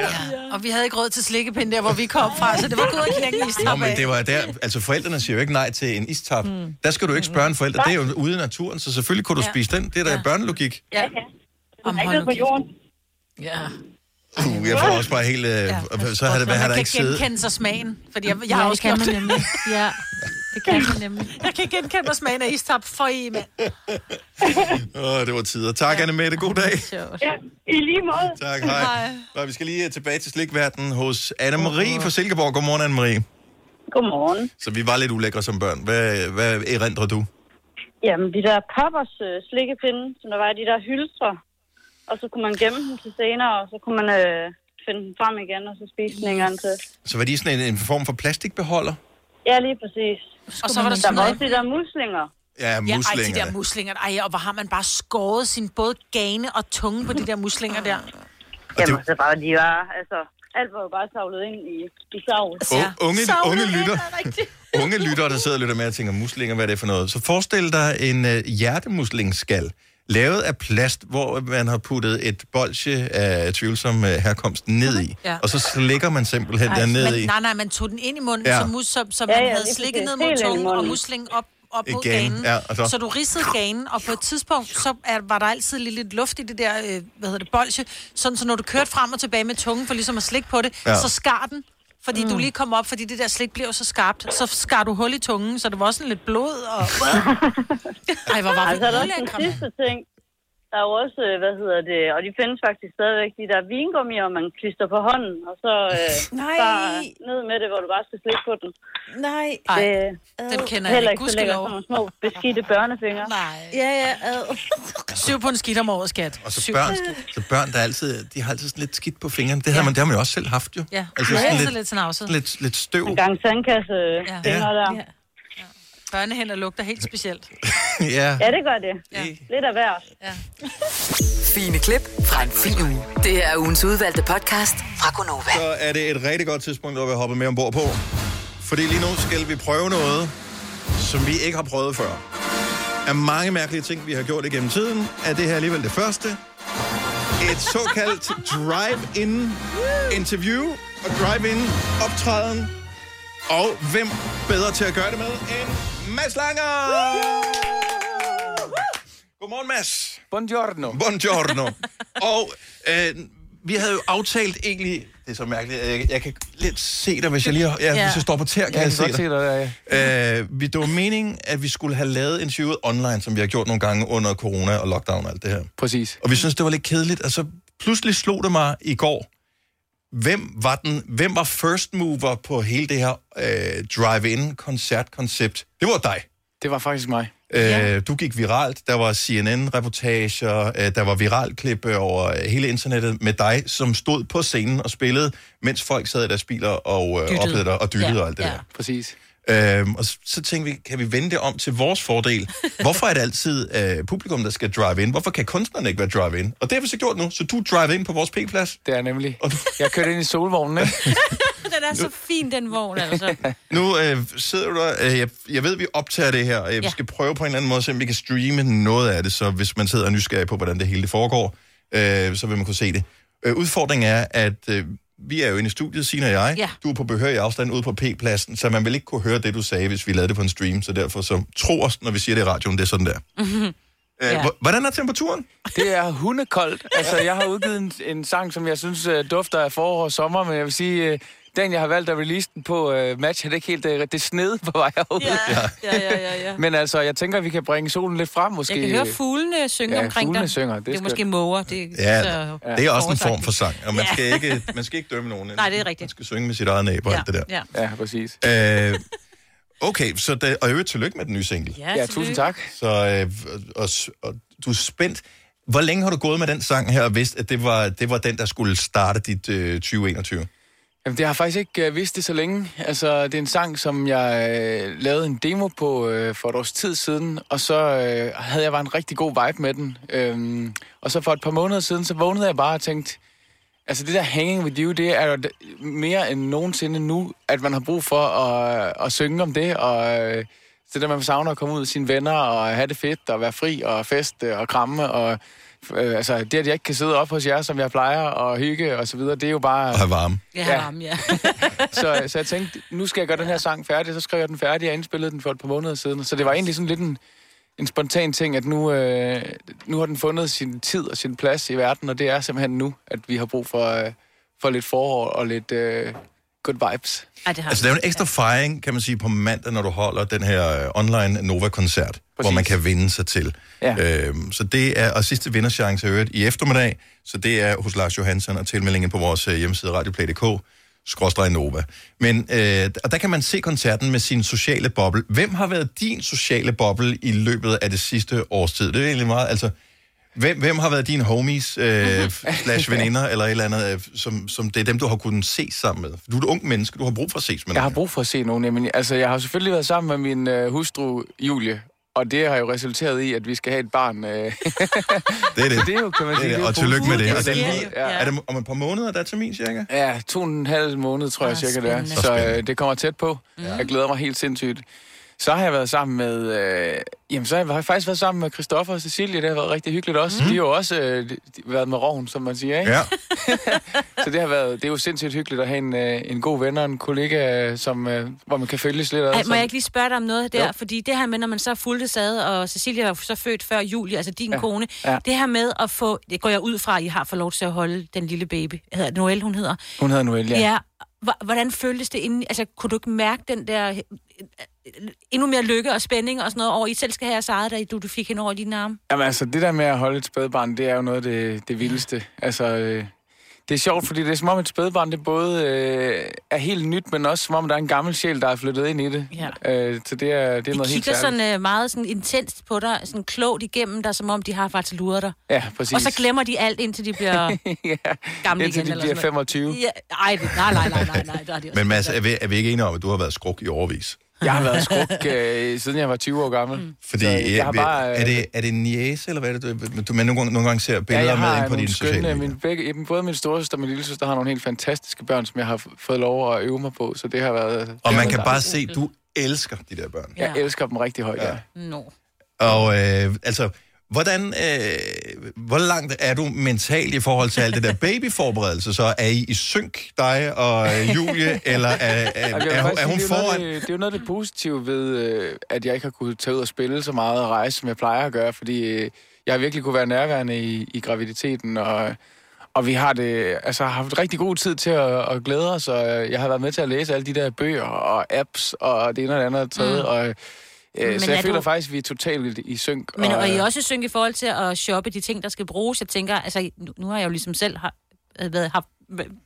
Ja. Og vi havde ikke råd til slikkepinde der, hvor vi kom fra, så det var godt at knække en istap af. Nå, men det var der, altså forældrene siger jo ikke nej til en istap. Der skal du ikke spørge en forælder, det er jo ude i naturen, så selvfølgelig kunne du spise den. Det er der børnelogik. Ja. Om ikke på jorden. Ja. Jeg får også bare helt... Så havde det været, at der ikke siddet... Man kan genkende sig smagen, fordi jeg har også gjort det. Ja, det kan man nemlig. Jeg kan genkende mig smagen af istap for i, mand. Det var tider. Tak, Anne-Mette. God dag. Ja, i lige måde. Tak, hej. Nå, vi skal lige tilbage til slikverdenen hos Anne-Marie fra Silkeborg. Godmorgen, Anne-Marie. Godmorgen. Så vi var lidt ulækre som børn. Hvad erindrer du? Jamen, de der poppers slikkepinde, som der var de der hylstre. Og så kunne man gemme den til senere, og så kunne man finde den frem igen, og så spise den en gang til. Så var de sådan en form for plastikbeholder? Ja, lige præcis. Og så var der var også de der muslinger. Ja, muslinger. Ja, de der muslinger. Ej, og hvor har man bare skåret sin både gane og tunge på de der muslinger der. Jamen, så var de bare, altså, alt var jo bare savlet ind i savl. Unge lytter, der sidder og lytter med og tænker, muslinger, hvad er det for noget? Så forestil dig en hjertemuslingskal. Lavet af plast, hvor man har puttet et bolsje af tvivlsom herkomst ned i. Ja. Og så slikker man simpelthen derned i. Nej, man tog den ind i munden, så man havde slikket ned mod tungen og musling op mod ganen. Ja, så du ridsede ganen, og på et tidspunkt, så var der altid lidt luft i det der bolsje. Sådan, så når du kørte frem og tilbage med tungen for ligesom at slikke på det, så skar den. Fordi du lige kom op, fordi det der slik blev så skarpt. Så skar du hul i tungen, så det var sådan lidt blod. Og... Ej, hvor var det ulækkert. Altså, der er også den sidste ting. Der er jo også, og de findes faktisk stadigvæk, de der vingummier, man klister på hånden, og så bare ned med det, hvor du bare skal slikke på den. Nej. Dem kender jeg ikke. Heller ikke så små beskidte børnefingre. Nej. Ja. 7 på en skidt om året, skat. Og så børn, der altid, de har altid sådan lidt skidt på fingrene. Det har man jo også selv haft, jo. Ja, altså sådan lidt støv. En gang sandkassefingre der. Ja. Børnehænder lugter helt specielt. Ja, det gør det. Ja. Lidt af hvert. Ja. Fine klip fra en fin uge. Det er ugens udvalgte podcast fra Gonova. Så er det et rigtig godt tidspunkt, hvor vi hopper med ombord på. Fordi lige nu skal vi prøve noget, som vi ikke har prøvet før. Af mange mærkelige ting, vi har gjort igennem tiden, er det her alligevel det første. Et såkaldt drive-in interview og drive-in optræden. Og hvem bedre til at gøre det med end Mads Langer! Godmorgen, Mads. Buongiorno. Og vi havde jo aftalt egentlig... Det er så mærkeligt. Jeg kan lidt se dig, hvis jeg lige... Hvis jeg står på tæer, kan jeg se dig. Det var meningen, at vi skulle have lavet interviewet online, som vi har gjort nogle gange under corona og lockdown og alt det her. Præcis. Og vi synes det var lidt kedeligt, og så pludselig slog det mig i går... Hvem var first mover på hele det her drive-in-koncertkoncept? Det var dig. Det var faktisk mig. Du gik viralt. Der var CNN-reportager. Der var viralklip over hele internettet med dig, som stod på scenen og spillede, mens folk sad i deres biler og oplevede dig og dyttede og alt det der. Præcis. Og så tænkte vi, kan vi vende det om til vores fordel? Hvorfor er det altid publikum, der skal drive in? Hvorfor kan kunstnerne ikke være drive in? Og det har vi så gjort nu, så du drive in på vores p-plads. Det er nemlig. Jeg kørte ind i solvognen, ikke? Den er så fin, den vogn, altså. Nu sidder du der. Jeg ved, vi optager det her, og jeg skal prøve på en anden måde, så vi kan streame noget af det, så hvis man sidder og nysgerrig på, hvordan det hele det foregår, så vil man kunne se det. Udfordringen er, at... Vi er jo inde i studiet, Signe og jeg. Ja. Du er på behørig afstand ude på P-pladsen, så man vil ikke kunne høre det, du sagde, hvis vi lavede det på en stream. Så derfor så tro os, når vi siger det i radioen, det er sådan der. Hvordan er temperaturen? Det er hundekoldt. Altså, jeg har udgivet en sang, som jeg synes dufter af forår og sommer, men jeg vil sige, den jeg har valgt at release den på match, er det ikke helt det sned på vej herude. Ja. Men altså, jeg tænker, vi kan bringe solen lidt frem, måske. Jeg kan høre fuglene synge omkring dem. Det er måske måger. Det er også en form for sang, og man skal ikke dømme nogen. Nej, det er rigtigt. Man skal synge med sit eget næb og alt det der. Ja, præcis. Okay, så og øvrigt tillykke med den nye single. Ja, tusind tak. Så du er spændt. Hvor længe har du gået med den sang her og vidst, at det var den, der skulle starte dit 2021? Jamen, det har jeg faktisk ikke vidst det så længe. Altså, det er en sang, som jeg lavede en demo på for et års tid siden, og så havde jeg bare en rigtig god vibe med den. Og så for et par måneder siden, så vågnede jeg bare og tænkte, altså det der hanging with you, det er jo mere end nogensinde nu, at man har brug for at synge om det, og det der, man savner at komme ud af sine venner, og have det fedt, og være fri, og feste, og kramme, og altså det, at jeg ikke kan sidde op hos jer, som jeg plejer, og hygge og så videre, det er jo bare... Og have varme. Ja. så jeg tænkte, nu skal jeg gøre den her sang færdig, så skrev jeg den færdig, og indspillede den for et par måneder siden. Så det var egentlig sådan lidt en spontan ting, at nu har den fundet sin tid og sin plads i verden, og det er simpelthen nu, at vi har brug for lidt forår og lidt... good vibes. Det er en ekstra fejring, kan man sige, på mandag, når du holder den her online Nova-koncert, hvor man kan vinde sig til. Ja. Så det er, og sidste vinderchance er øvrigt i eftermiddag, så det er hos Lars Johansson, og tilmeldingen på vores hjemmeside radioplay.dk/Nova. Men og der kan man se koncerten med sin sociale boble. Hvem har været din sociale boble i løbet af det sidste års tid? Det er egentlig meget, altså... Hvem har været dine homies, /veninder, eller et eller andet, som det er dem, du har kunnet se sammen med? Du er et ung menneske, du har brug for at ses med nogen. Jeg har brug for at se nogen, jamen, altså jeg har selvfølgelig været sammen med min hustru, Julie, og det har jo resulteret i, at vi skal have et barn. Det er det. Det er jo, kan man sige. Det er og tillykke med det. Og er det om et par måneder, der er termin, cirka? Ja, 2,5 måneder, tror jeg, cirka det er. Så det kommer tæt på. Ja. Jeg glæder mig helt sindssygt. Så har jeg været sammen med... så har jeg faktisk været sammen med Christoffer og Cecilie. Det har været rigtig hyggeligt også. De har jo også været med roven, som man siger, ikke? Ja. Så det er jo sindssygt hyggeligt at have en god ven og en kollega, hvor man kan følges lidt. Må jeg ikke lige spørge dig om noget der? Jo. Fordi det her med, når man så fulgtes ad, og Cecilie var så født før Julie, altså din kone. Ja. Det her med at få... Det går jeg ud fra, at I har fået lov til at holde den lille baby. Noel, hun hedder. Hun hedder Noel, ja. Hvordan føltes det inden? Altså, kunne du ikke mærke den der... endnu mere lykke og spænding og sådan noget over, I selv skal have jeres eget, da du fik hende over dine arme? Jamen altså, det der med at holde et spædbarn, det er jo noget af det vildeste. Altså, det er sjovt, fordi det er som om et spædbarn, det både er helt nyt, men også som om der er en gammel sjæl, der er flyttet ind i det. Ja. Så det er noget helt særligt. De kigger sådan meget sådan intenst på dig, sådan klogt igennem dig, som om de har faktisk luret dig. Ja, præcis. Og så glemmer de alt, indtil de bliver gamle indtil igen. Indtil de bliver 25. Ja, nej. Der er de også. Men Mads, er vi ikke enige om, at du har været skruk i årevis? Jeg har været skruk, siden jeg var 20 år gammel. Fordi, er det en niece, eller hvad er det? Man nogle gange ser billeder med ind på dine sociale medier. Både min storesøster og min lillesøster har nogle helt fantastiske børn, som jeg har fået lov at øve mig på, så det har været... Og man kan bare se, at du elsker de der børn. Ja. Jeg elsker dem rigtig højt, ja. No. Og altså... Hvor langt er du mentalt i forhold til alt det der babyforberedelse? Så er I synk, dig og Julie, eller er hun foran? Det er jo noget af det positive ved, at jeg ikke har kunnet tage ud og spille så meget og rejse, som jeg plejer at gøre, fordi jeg har virkelig kunne være nærværende i graviditeten, og vi har det, altså, haft rigtig god tid til at glæde os, og jeg har været med til at læse alle de der bøger og apps og det ene og det andet og tredje, og... Men så jeg føler faktisk, at vi er totalt i synk. Men og I er også i synk i forhold til at shoppe de ting, der skal bruges. Jeg tænker, altså nu har jeg jo ligesom selv haft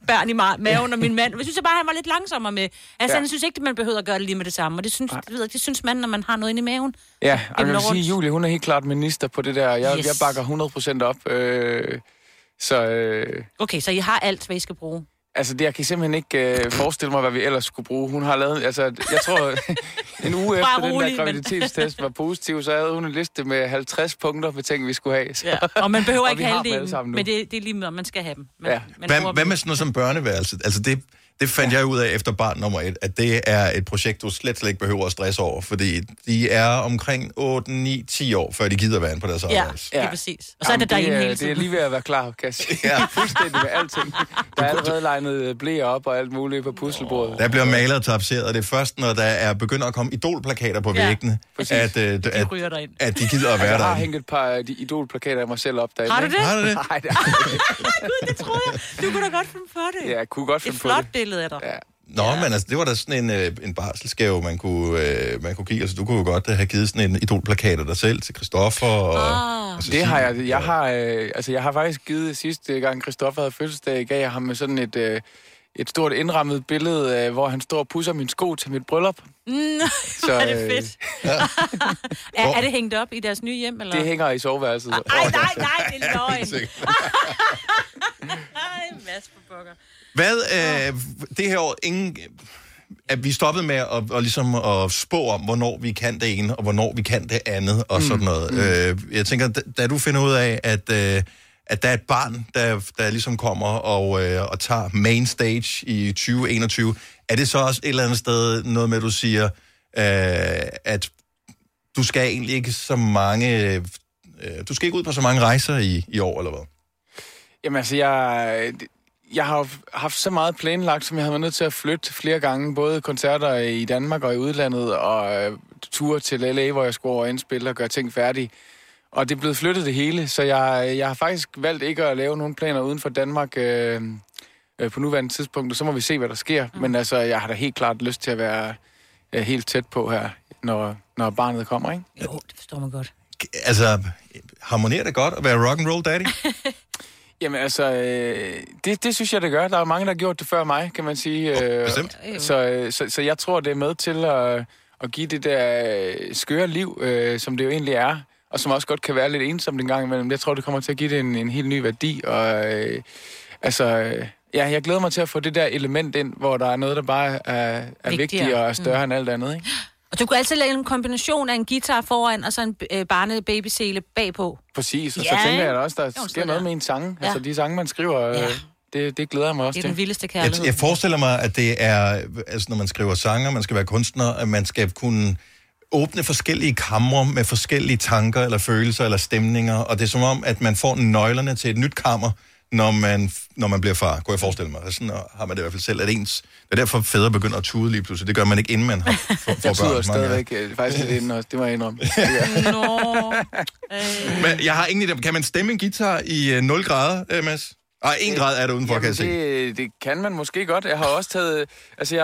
børn i maven og min mand. Jeg synes bare, han var lidt langsommere med. Altså han synes ikke, at man behøver at gøre det lige med det samme. Og det synes man, når man har noget inde i maven. Ja, jeg vil sige, Julie, hun er helt klart minister på det der. Jeg bakker 100% op. Okay, så I har alt, hvad I skal bruge. Altså, jeg kan simpelthen ikke forestille mig, hvad vi ellers skulle bruge. Hun har lavet... Altså, jeg tror, en uge efter den der graviditetstest var positiv, så havde hun en liste med 50 punkter på ting, vi skulle have. Så. Ja. Og man behøver ikke halvdelen, men det er lige med, man skal have dem. Hvad med sådan noget som børneværelset? Altså, det fandt jeg ud af efter barn nummer 1, at det er et projekt, du slet ikke behøver at stresse over, fordi de er omkring 8, 9, 10 år, før de gider være inde på deres arbejde. Ja, det er præcis. Og så er det hele tiden. Det er lige ved at være klar, kan jeg sige. Ja. Fuldstændig med alting. Der er allerede legnet blæer op og alt muligt på puslebordet. Der bliver malet og tapseret, og det er først, når der er begyndt at komme idolplakater på væggene, at de gider at være der. Jeg har hængt et par af de idolplakater af mig selv op derinde. Har du det? Nej, det Gud, det troede jeg. Du kunne da godt finde på det. Ja, jeg kunne godt finde på det. Ja. Nå, men altså, det var da sådan en barselsgave, man kunne give. Altså, du kunne jo godt have givet sådan en idolplakat af dig selv til Christoffer. Og Cecilie, det har jeg. Jeg har faktisk givet sidste gang, Christoffer havde fødselsdag, gav jeg ham med sådan et stort indrammet billede, hvor han står og pusser min sko til mit bryllup. Så er det fedt. Er det hængt op i deres nye hjem, eller? Det hænger i soveværelset. Nej, det er løgn. Mads på bukker. Det her år, at vi stoppede med at ligesom at spå om, hvornår vi kan det ene, og hvornår vi kan det andet, og sådan noget. Jeg tænker, da du finder ud af, at der er et barn, der ligesom kommer og tager main stage i 2021, er det så også et eller andet sted noget med, at du siger, at du skal egentlig ikke så mange... Du skal ikke ud på så mange rejser i år, eller hvad? Jamen altså, jeg har haft så meget planlagt, som jeg havde været nødt til at flytte flere gange. Både koncerter i Danmark og i udlandet, og ture til LA, hvor jeg skulle over og indspille og gøre ting færdige. Og det er blevet flyttet det hele, så jeg har faktisk valgt ikke at lave nogen planer uden for Danmark på nuværende tidspunkt. Og så må vi se, hvad der sker. Men altså, jeg har da helt klart lyst til at være helt tæt på her, når barnet kommer, ikke? Jo, det forstår man godt. Altså, harmonerer det godt at være rock'n'roll daddy? Jamen altså, det synes jeg, det gør. Der er mange, der har gjort det før mig, kan man sige. Bestemt. Så jeg tror, det er med til at give det der skøre liv, som det jo egentlig er, og som også godt kan være lidt ensomt en gang imellem. Jeg tror, det kommer til at give det en helt ny værdi. Og jeg glæder mig til at få det der element ind, hvor der er noget, der bare er vigtigt og er større end alt andet, ikke? Og du kunne altid lave en kombination af en guitar foran, og så en barnebabysele bagpå. Præcis, og så tænker jeg da også, der sker noget med en sange. Ja. Altså de sange, man skriver, det glæder jeg mig også til. Det er den vildeste kærlighed. Jeg forestiller mig, at det er, altså når man skriver sange, man skal være kunstner, at man skal kunne åbne forskellige kamre med forskellige tanker, eller følelser, eller stemninger. Og det er som om, at man får nøglerne til et nyt kammer, når man bliver far, kunne jeg forestille mig. Sådan har man det i hvert fald selv, at ens... Det er derfor fædre begynder at tude lige pludselig. Det gør man ikke, inden man har for børn. Jeg tuder stadigvæk. Faktisk lidt inden også. Det må jeg indrømme. Men jeg har ingen idé. Kan man stemme en guitar i 0 grader, Mads? Ej, 1 grad er det udenfor, kan jeg se. Det kan man måske godt. Jeg har også taget... Altså,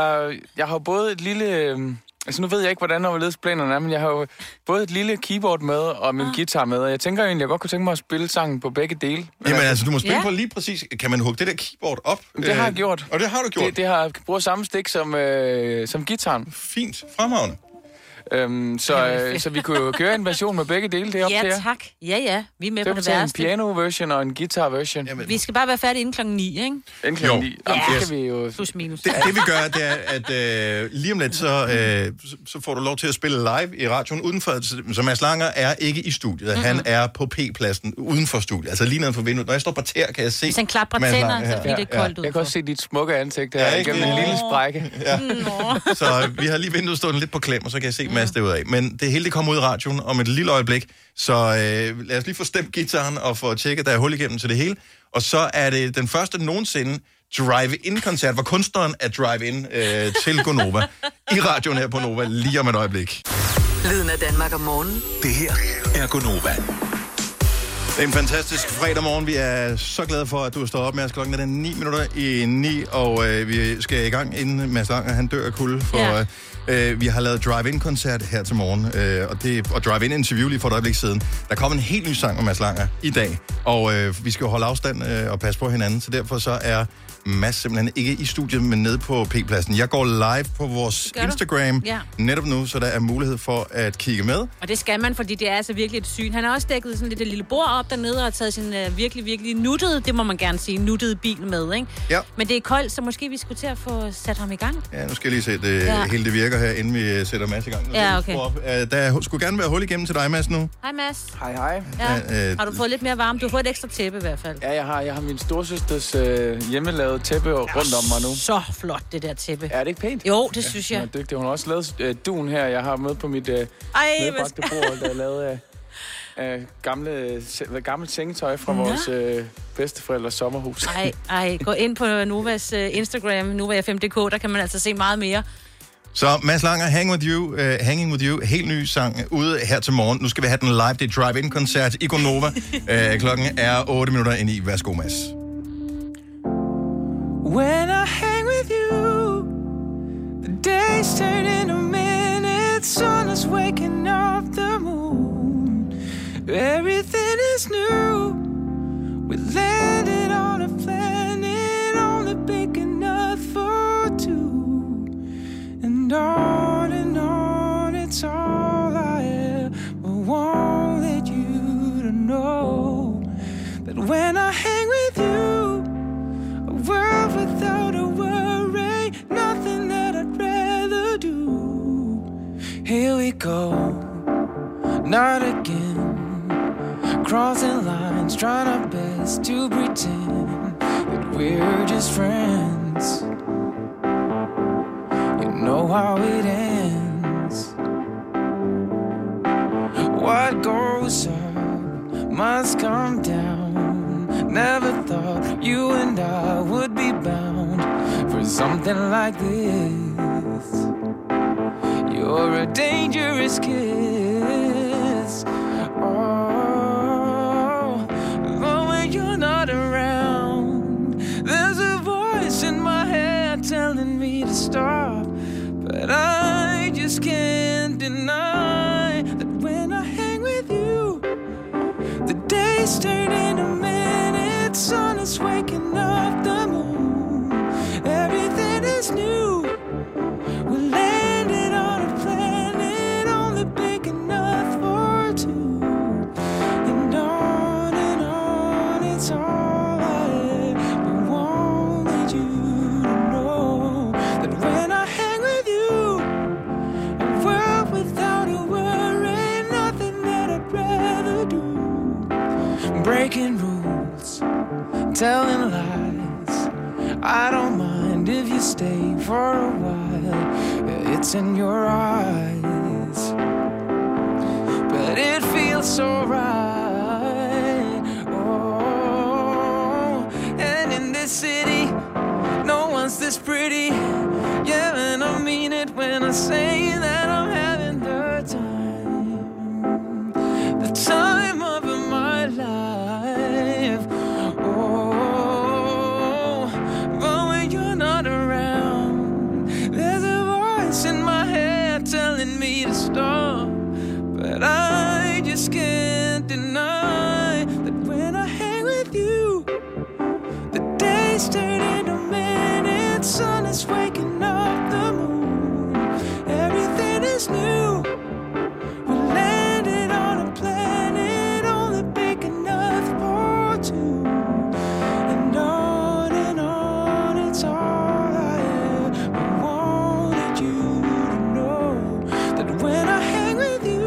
jeg har både et lille... Altså nu ved jeg ikke, hvordan overledsplanerne er, men jeg har jo både et lille keyboard med og min guitar med, og jeg tænker egentlig, jeg godt kunne tænke mig at spille sangen på begge dele. Jamen altså, du må spille på lige præcis. Kan man hugge det der keyboard op? Det har jeg gjort. Og det har du gjort? Det har brugt samme stik som gitaren. Fint. Fremragende. Så vi kunne jo køre en version med begge dele deroppe til jer. Ja, tak. Ja. Vi er med på det værste. En piano-version og en guitar-version. Jamen. Vi skal bare være færdige inden klokken 9, ikke? Inden klokken 9. Ja. Jamen, yes. Kan vi jo... Plus minus. Det vi gør, det er, at lige om lidt, så får du lov til at spille live i radioen udenfor. Så Mads Langer er ikke i studiet. Mm-hmm. Han er på P-pladsen uden for studiet. Altså lige nede for vinduet. Når jeg står på tæer, kan jeg se... Hvis han klapper tænderne, så bliver det koldt ud. Jeg kan også se dit smukke ansigt her igennem en lille sprække. Så vi har lige vinduet stående lidt på klem, og så kan jeg se Mads derudaf. Men det hele det kommer ud i radioen om et lille øjeblik, så lad os lige få stemt guitaren og få tjekket, der er hul igennem til det hele. Og så er det den første nogensinde drive-in-koncert, hvor kunstneren er drive-in til Gonova i radioen her på Nova lige om et øjeblik. Lyden af Danmark om morgenen. Det her er Gonova. Det er en fantastisk fredag morgen. Vi er så glade for, at du står op med os. Klokken er 9:09, og vi skal i gang, inden Mads Langer, han dør af kulde. Vi har lavet drive-in-koncert her til morgen, og drive-in-interview lige for et øjeblik siden. Der kom en helt ny sang om Mads Langer i dag, og vi skal jo holde afstand og passe på hinanden, så derfor så er Mads simpelthen ikke i studiet, men nede på P-pladsen. Jeg går live på vores Instagram netop nu, så der er mulighed for at kigge med. Og det skal man, fordi det er altså virkelig et syn. Han har også dækket sådan lidt et lille bord op dernede og taget sin virkelig nuttede, det må man gerne sige, nuttede bil med, ikke? Ja. Men det er koldt, så måske vi skulle til at få sat ham i gang. Ja, nu skal jeg lige se, det hele det virker her, inden vi sætter Mads i gang. Ja, okay. Der skulle gerne være hul igennem til dig, Mads, nu. Hej, Mads. Hej. Ja. Har du fået lidt mere varme? Du har fået et ekstra tæppe i hvert fald. Ja, jeg har min storsøsters hjemmelavet tæppe rundt om mig nu. Så flot, det der tæppe. Er det ikke pænt? Jo, det synes jeg. Hun er dygtig. Hun har også lavet duen her, jeg har med på mit medbragte bord, der er lavet gammelt sengetøj fra vores bedsteforældres sommerhus. Ej, gå ind på Novas Instagram, Nova5.dk, der kan man altså se meget mere. Så Mads Langer, Hanging With You, helt ny sang ude her til morgen. Nu skal vi have den live, det drive-in-koncert i Gonova. Klokken er 8:09. Værsgo, Mads. When I hang with you, the days turn into minutes, sun is waking up the moon. Everything is new, we landed on a planet, only big enough for two. And on, it's all I ever wanted you to know. That when I hang with you, world without a worry, nothing that I'd rather do. Here we go, not again, crossing lines, trying our best to pretend that we're just friends. You know how it ends. What goes up must come down. Never thought you and I would be bound for something like this. You're a dangerous kiss. Oh, but when you're not around, there's a voice in my head telling me to stop, but I just can't deny that when I hang with you, the days turn into minutes. Sun is waking up the moon. Everything is new. We landed on a planet only big enough for two. And on, it's all I ever wanted you to know. That when I hang with you, a world without a worry, nothing that I'd rather do. Breaking rules, telling lies, I don't mind if you stay for a while. It's in your eyes, but it feels so right. Oh, and in this city, no one's this pretty. Yeah, and I mean it when I say that I'm having the time of my life. just can't deny that when I hang with you, the days turn into minutes, sun is waking up the moon, everything is new, we landed on a planet only big enough for two, and on, it's all I ever wanted you to know, that when I hang with you,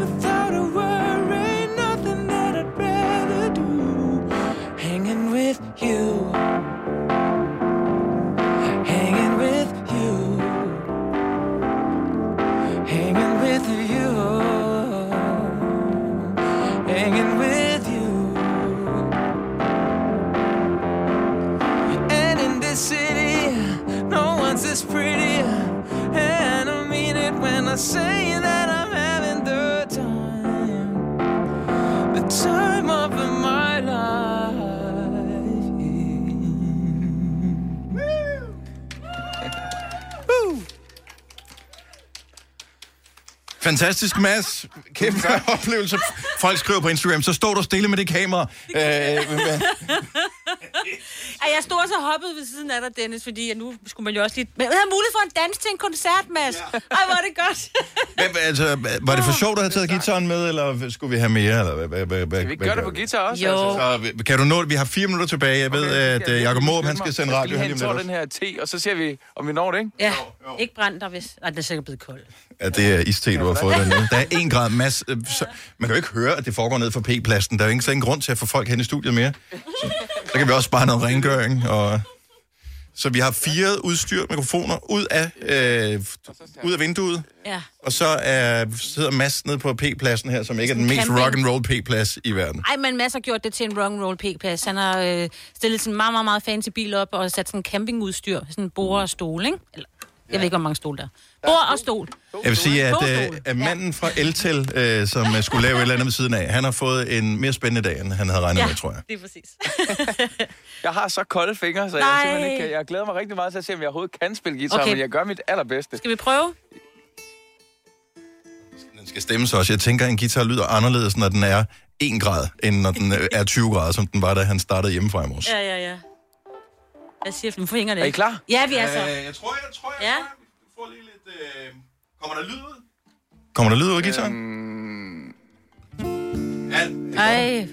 without a worry, nothing that I'd rather do. Hanging with you, hanging with you, hanging with you, hanging with you. And in this city, no one's this pretty, and I mean it when I say that I'm having the time of my life. Woo! Fantastisk, Mads. Kæmpe oplevelse. Folk skriver på Instagram, så står du stille med det kamera. Jeg stod og så hoppede ved siden af dig, Dennis, fordi nu skulle man jo også lige... Men havde mulighed for en dans til en koncert, Mads. Ja. Ej, var det godt. Var det for sjovt at have taget guitaren med, eller skulle vi have mere? Eller skal vi ikke gøre det på guitar også? Jo. Altså? Så, kan du nå... Vi har 4 minutter tilbage. Jeg ved, at Jacob Måb, han skal sende radio. Jeg skal lige hen den her te, og så ser vi, om vi når det, ikke? Ja, jo. Ikke brændt dig, hvis... Ej, det er sikkert blevet koldt. Ja, det er iste, du har fået dernede. Der er 1 grad, Mads. Så... Man kan jo ikke høre, at det foregår ned for P-pladsen. Der er jo ingen grund til at få folk hen i studiet mere. Så kan vi også spare noget rengøring. Og... Så vi har 4 udstyr, mikrofoner, ud af vinduet. Ja. Og så sidder Mads nede på P-pladsen her, som ikke er den mest rock'n'roll P-plads i verden. Ej, men Mads har gjort det til en rock'n'roll P-plads. Han har stillet sådan en meget, meget, meget fancy bil op og sat sådan en campingudstyr. Sådan en bord og stol, ikke? Eller... Jeg ved ikke, hvor mange stole der. Bord og stol. Jeg vil sige, at manden fra Eltel, som skulle lave et eller andet ved siden af, han har fået en mere spændende dag, end han havde regnet med, tror jeg. Ja, det er præcis. Jeg har så kolde fingre, så jeg simpelthen ikke kan. Jeg glæder mig rigtig meget til at se, om jeg overhovedet kan spille guitar, men jeg gør mit allerbedste. Skal vi prøve? Den skal stemmes også. Jeg tænker, at en guitar lyder anderledes, når den er 1 grad, end når den er 20 grader, som den var, da han startede hjemmefra i morges. Ja. Hvad siger du? Får hængerne. Er I klar? Ja, vi er så. Jeg tror. Får lige lidt... Kommer der lyd ud? Kommer der lyd ud af guitaren? Ja.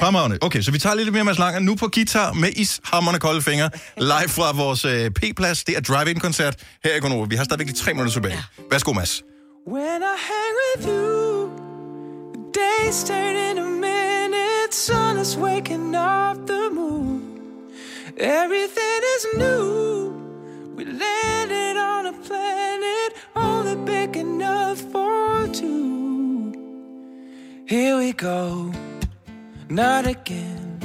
Fremragende. Okay, så vi tager lidt mere Mads Langer. Nu på guitar med ishamrende kolde fingre. Live fra vores P-plads. Det er drive-in-koncert her i Gonova. Vi har stadigvæk lige 3 minutter tilbage. Ja. Værsgo, Mads. When I hang with you, the days turn in a minute, sun is waking up the moon. Everything is new. We landed on a planet only big enough for two. Here we go, not again.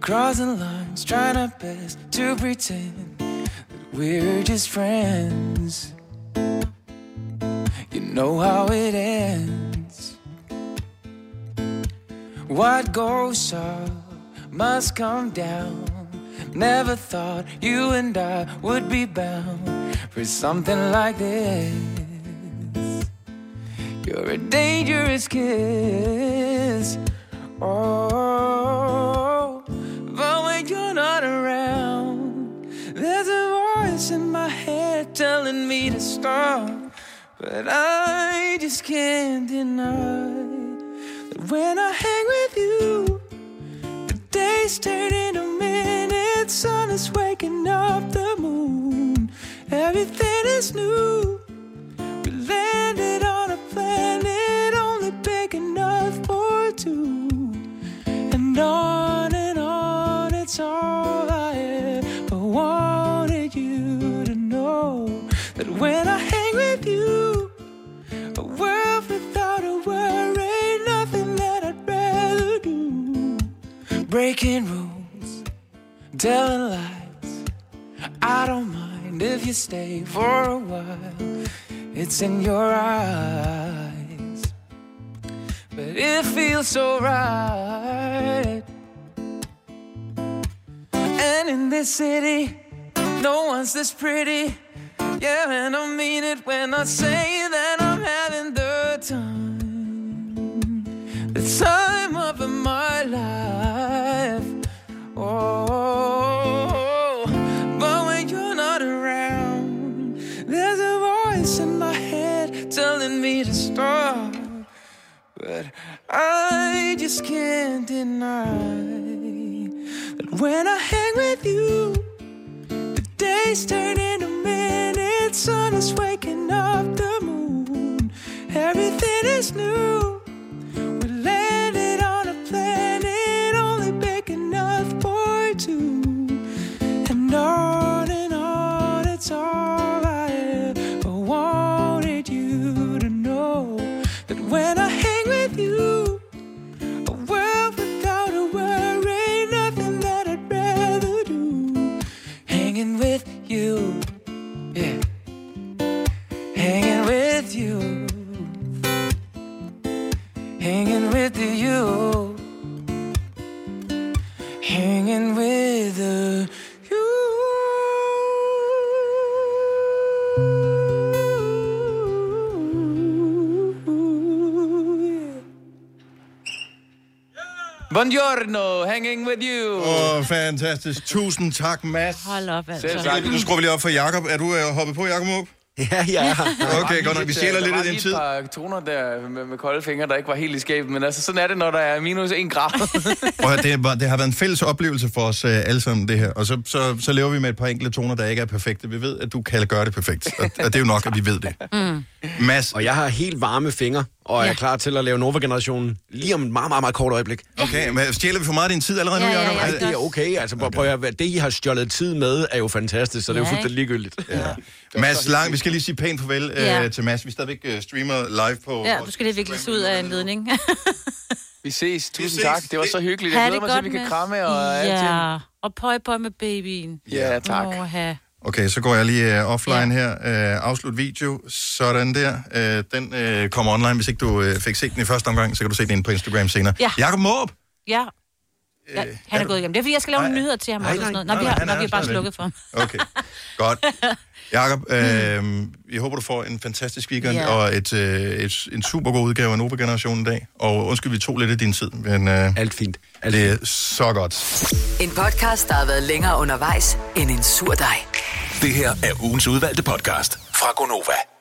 Crossing lines, trying our best to pretend that we're just friends. You know how it ends. What goes up must come down. Never thought you and I would be bound for something like this. You're a dangerous kiss. Oh, but when you're not around, there's a voice in my head telling me to stop. But I just can't deny that when I hang with you, the days turn into minutes. The sun is waking up the moon. Everything is new. We landed on a planet only big enough for two. And on, it's all I ever wanted you to know. That when I hang with you, a world without a worry, nothing that I'd rather do. Breaking rules, telling lies, I don't mind if you stay for a while. It's in your eyes, but it feels so right. And in this city, no one's this pretty. Yeah, and I mean it when I say that I'm having the time. me to stop, but I just can't deny that when I hang with you, the days turn into minutes. Sun is waking up the moon. Everything is new. We landed on a planet only big enough for two. And on, it's all I ever wanted you to know. That when I hang with you, a world without a worry, nothing that I'd rather do. Hanging with you, yeah. Hanging with you. Hanging with you. Hanging with the Buongiorno, hanging with you. Åh, fantastisk. Tusind tak, Mads. Hold op, altså. Nu skruer vi lige op for Jakob. Er du hoppet på, Jakob Måb? Ja. Okay, godt nok. Vi sjæler lidt af din tid. Der var lige et par toner der med kolde fingre, der ikke var helt i skabet, men altså, sådan er det, når der er minus 1 grad. Og det har været en fælles oplevelse for os alle sammen, det her. Og så lever vi med et par enkelte toner, der ikke er perfekte. Vi ved, at du kan gøre det perfekt, og det er jo nok, at vi ved det. Mads. Og jeg har helt varme fingre, og er klar til at lave Nova-generationen lige om et meget, meget, meget kort øjeblik. Okay, men stjæler vi for meget af din tid allerede nu, Jacob? Ja, det er okay. Altså, prøv, det, I har stjålet tid med, er jo fantastisk, så det er jo fuldstændig ligegyldigt. Ja. Mads Lang, vi skal lige sige pænt farvel til Mads. Vi stadigvæk streamer live på... Ja, du skal lige vikles ud af en ledning. Vi ses. Tusind tak. Det var så hyggeligt. Jeg glæder mig til, at vi kan kramme og alt det. Ja, og pøj med babyen. Ja, tak. Okay, så går jeg lige offline her. Afslut video. Sådan der. Den kommer online. Hvis ikke du fik set den i første omgang, så kan du se den inde på Instagram senere. Ja. Jakob Måb! Ja. Han er gået igennem. Det er, fordi jeg skal lave nogle nyheder til ham. Når vi er bare slukket for ham. Okay, godt. Jakob, jeg håber, du får en fantastisk weekend, og en super god udgave af Nova-generationen i dag. Og undskyld, vi tog lidt af din tid, men... alt fint. Det er så godt. En podcast, der har været længere undervejs end en sur dej. Det her er ugens udvalgte podcast fra Gonova.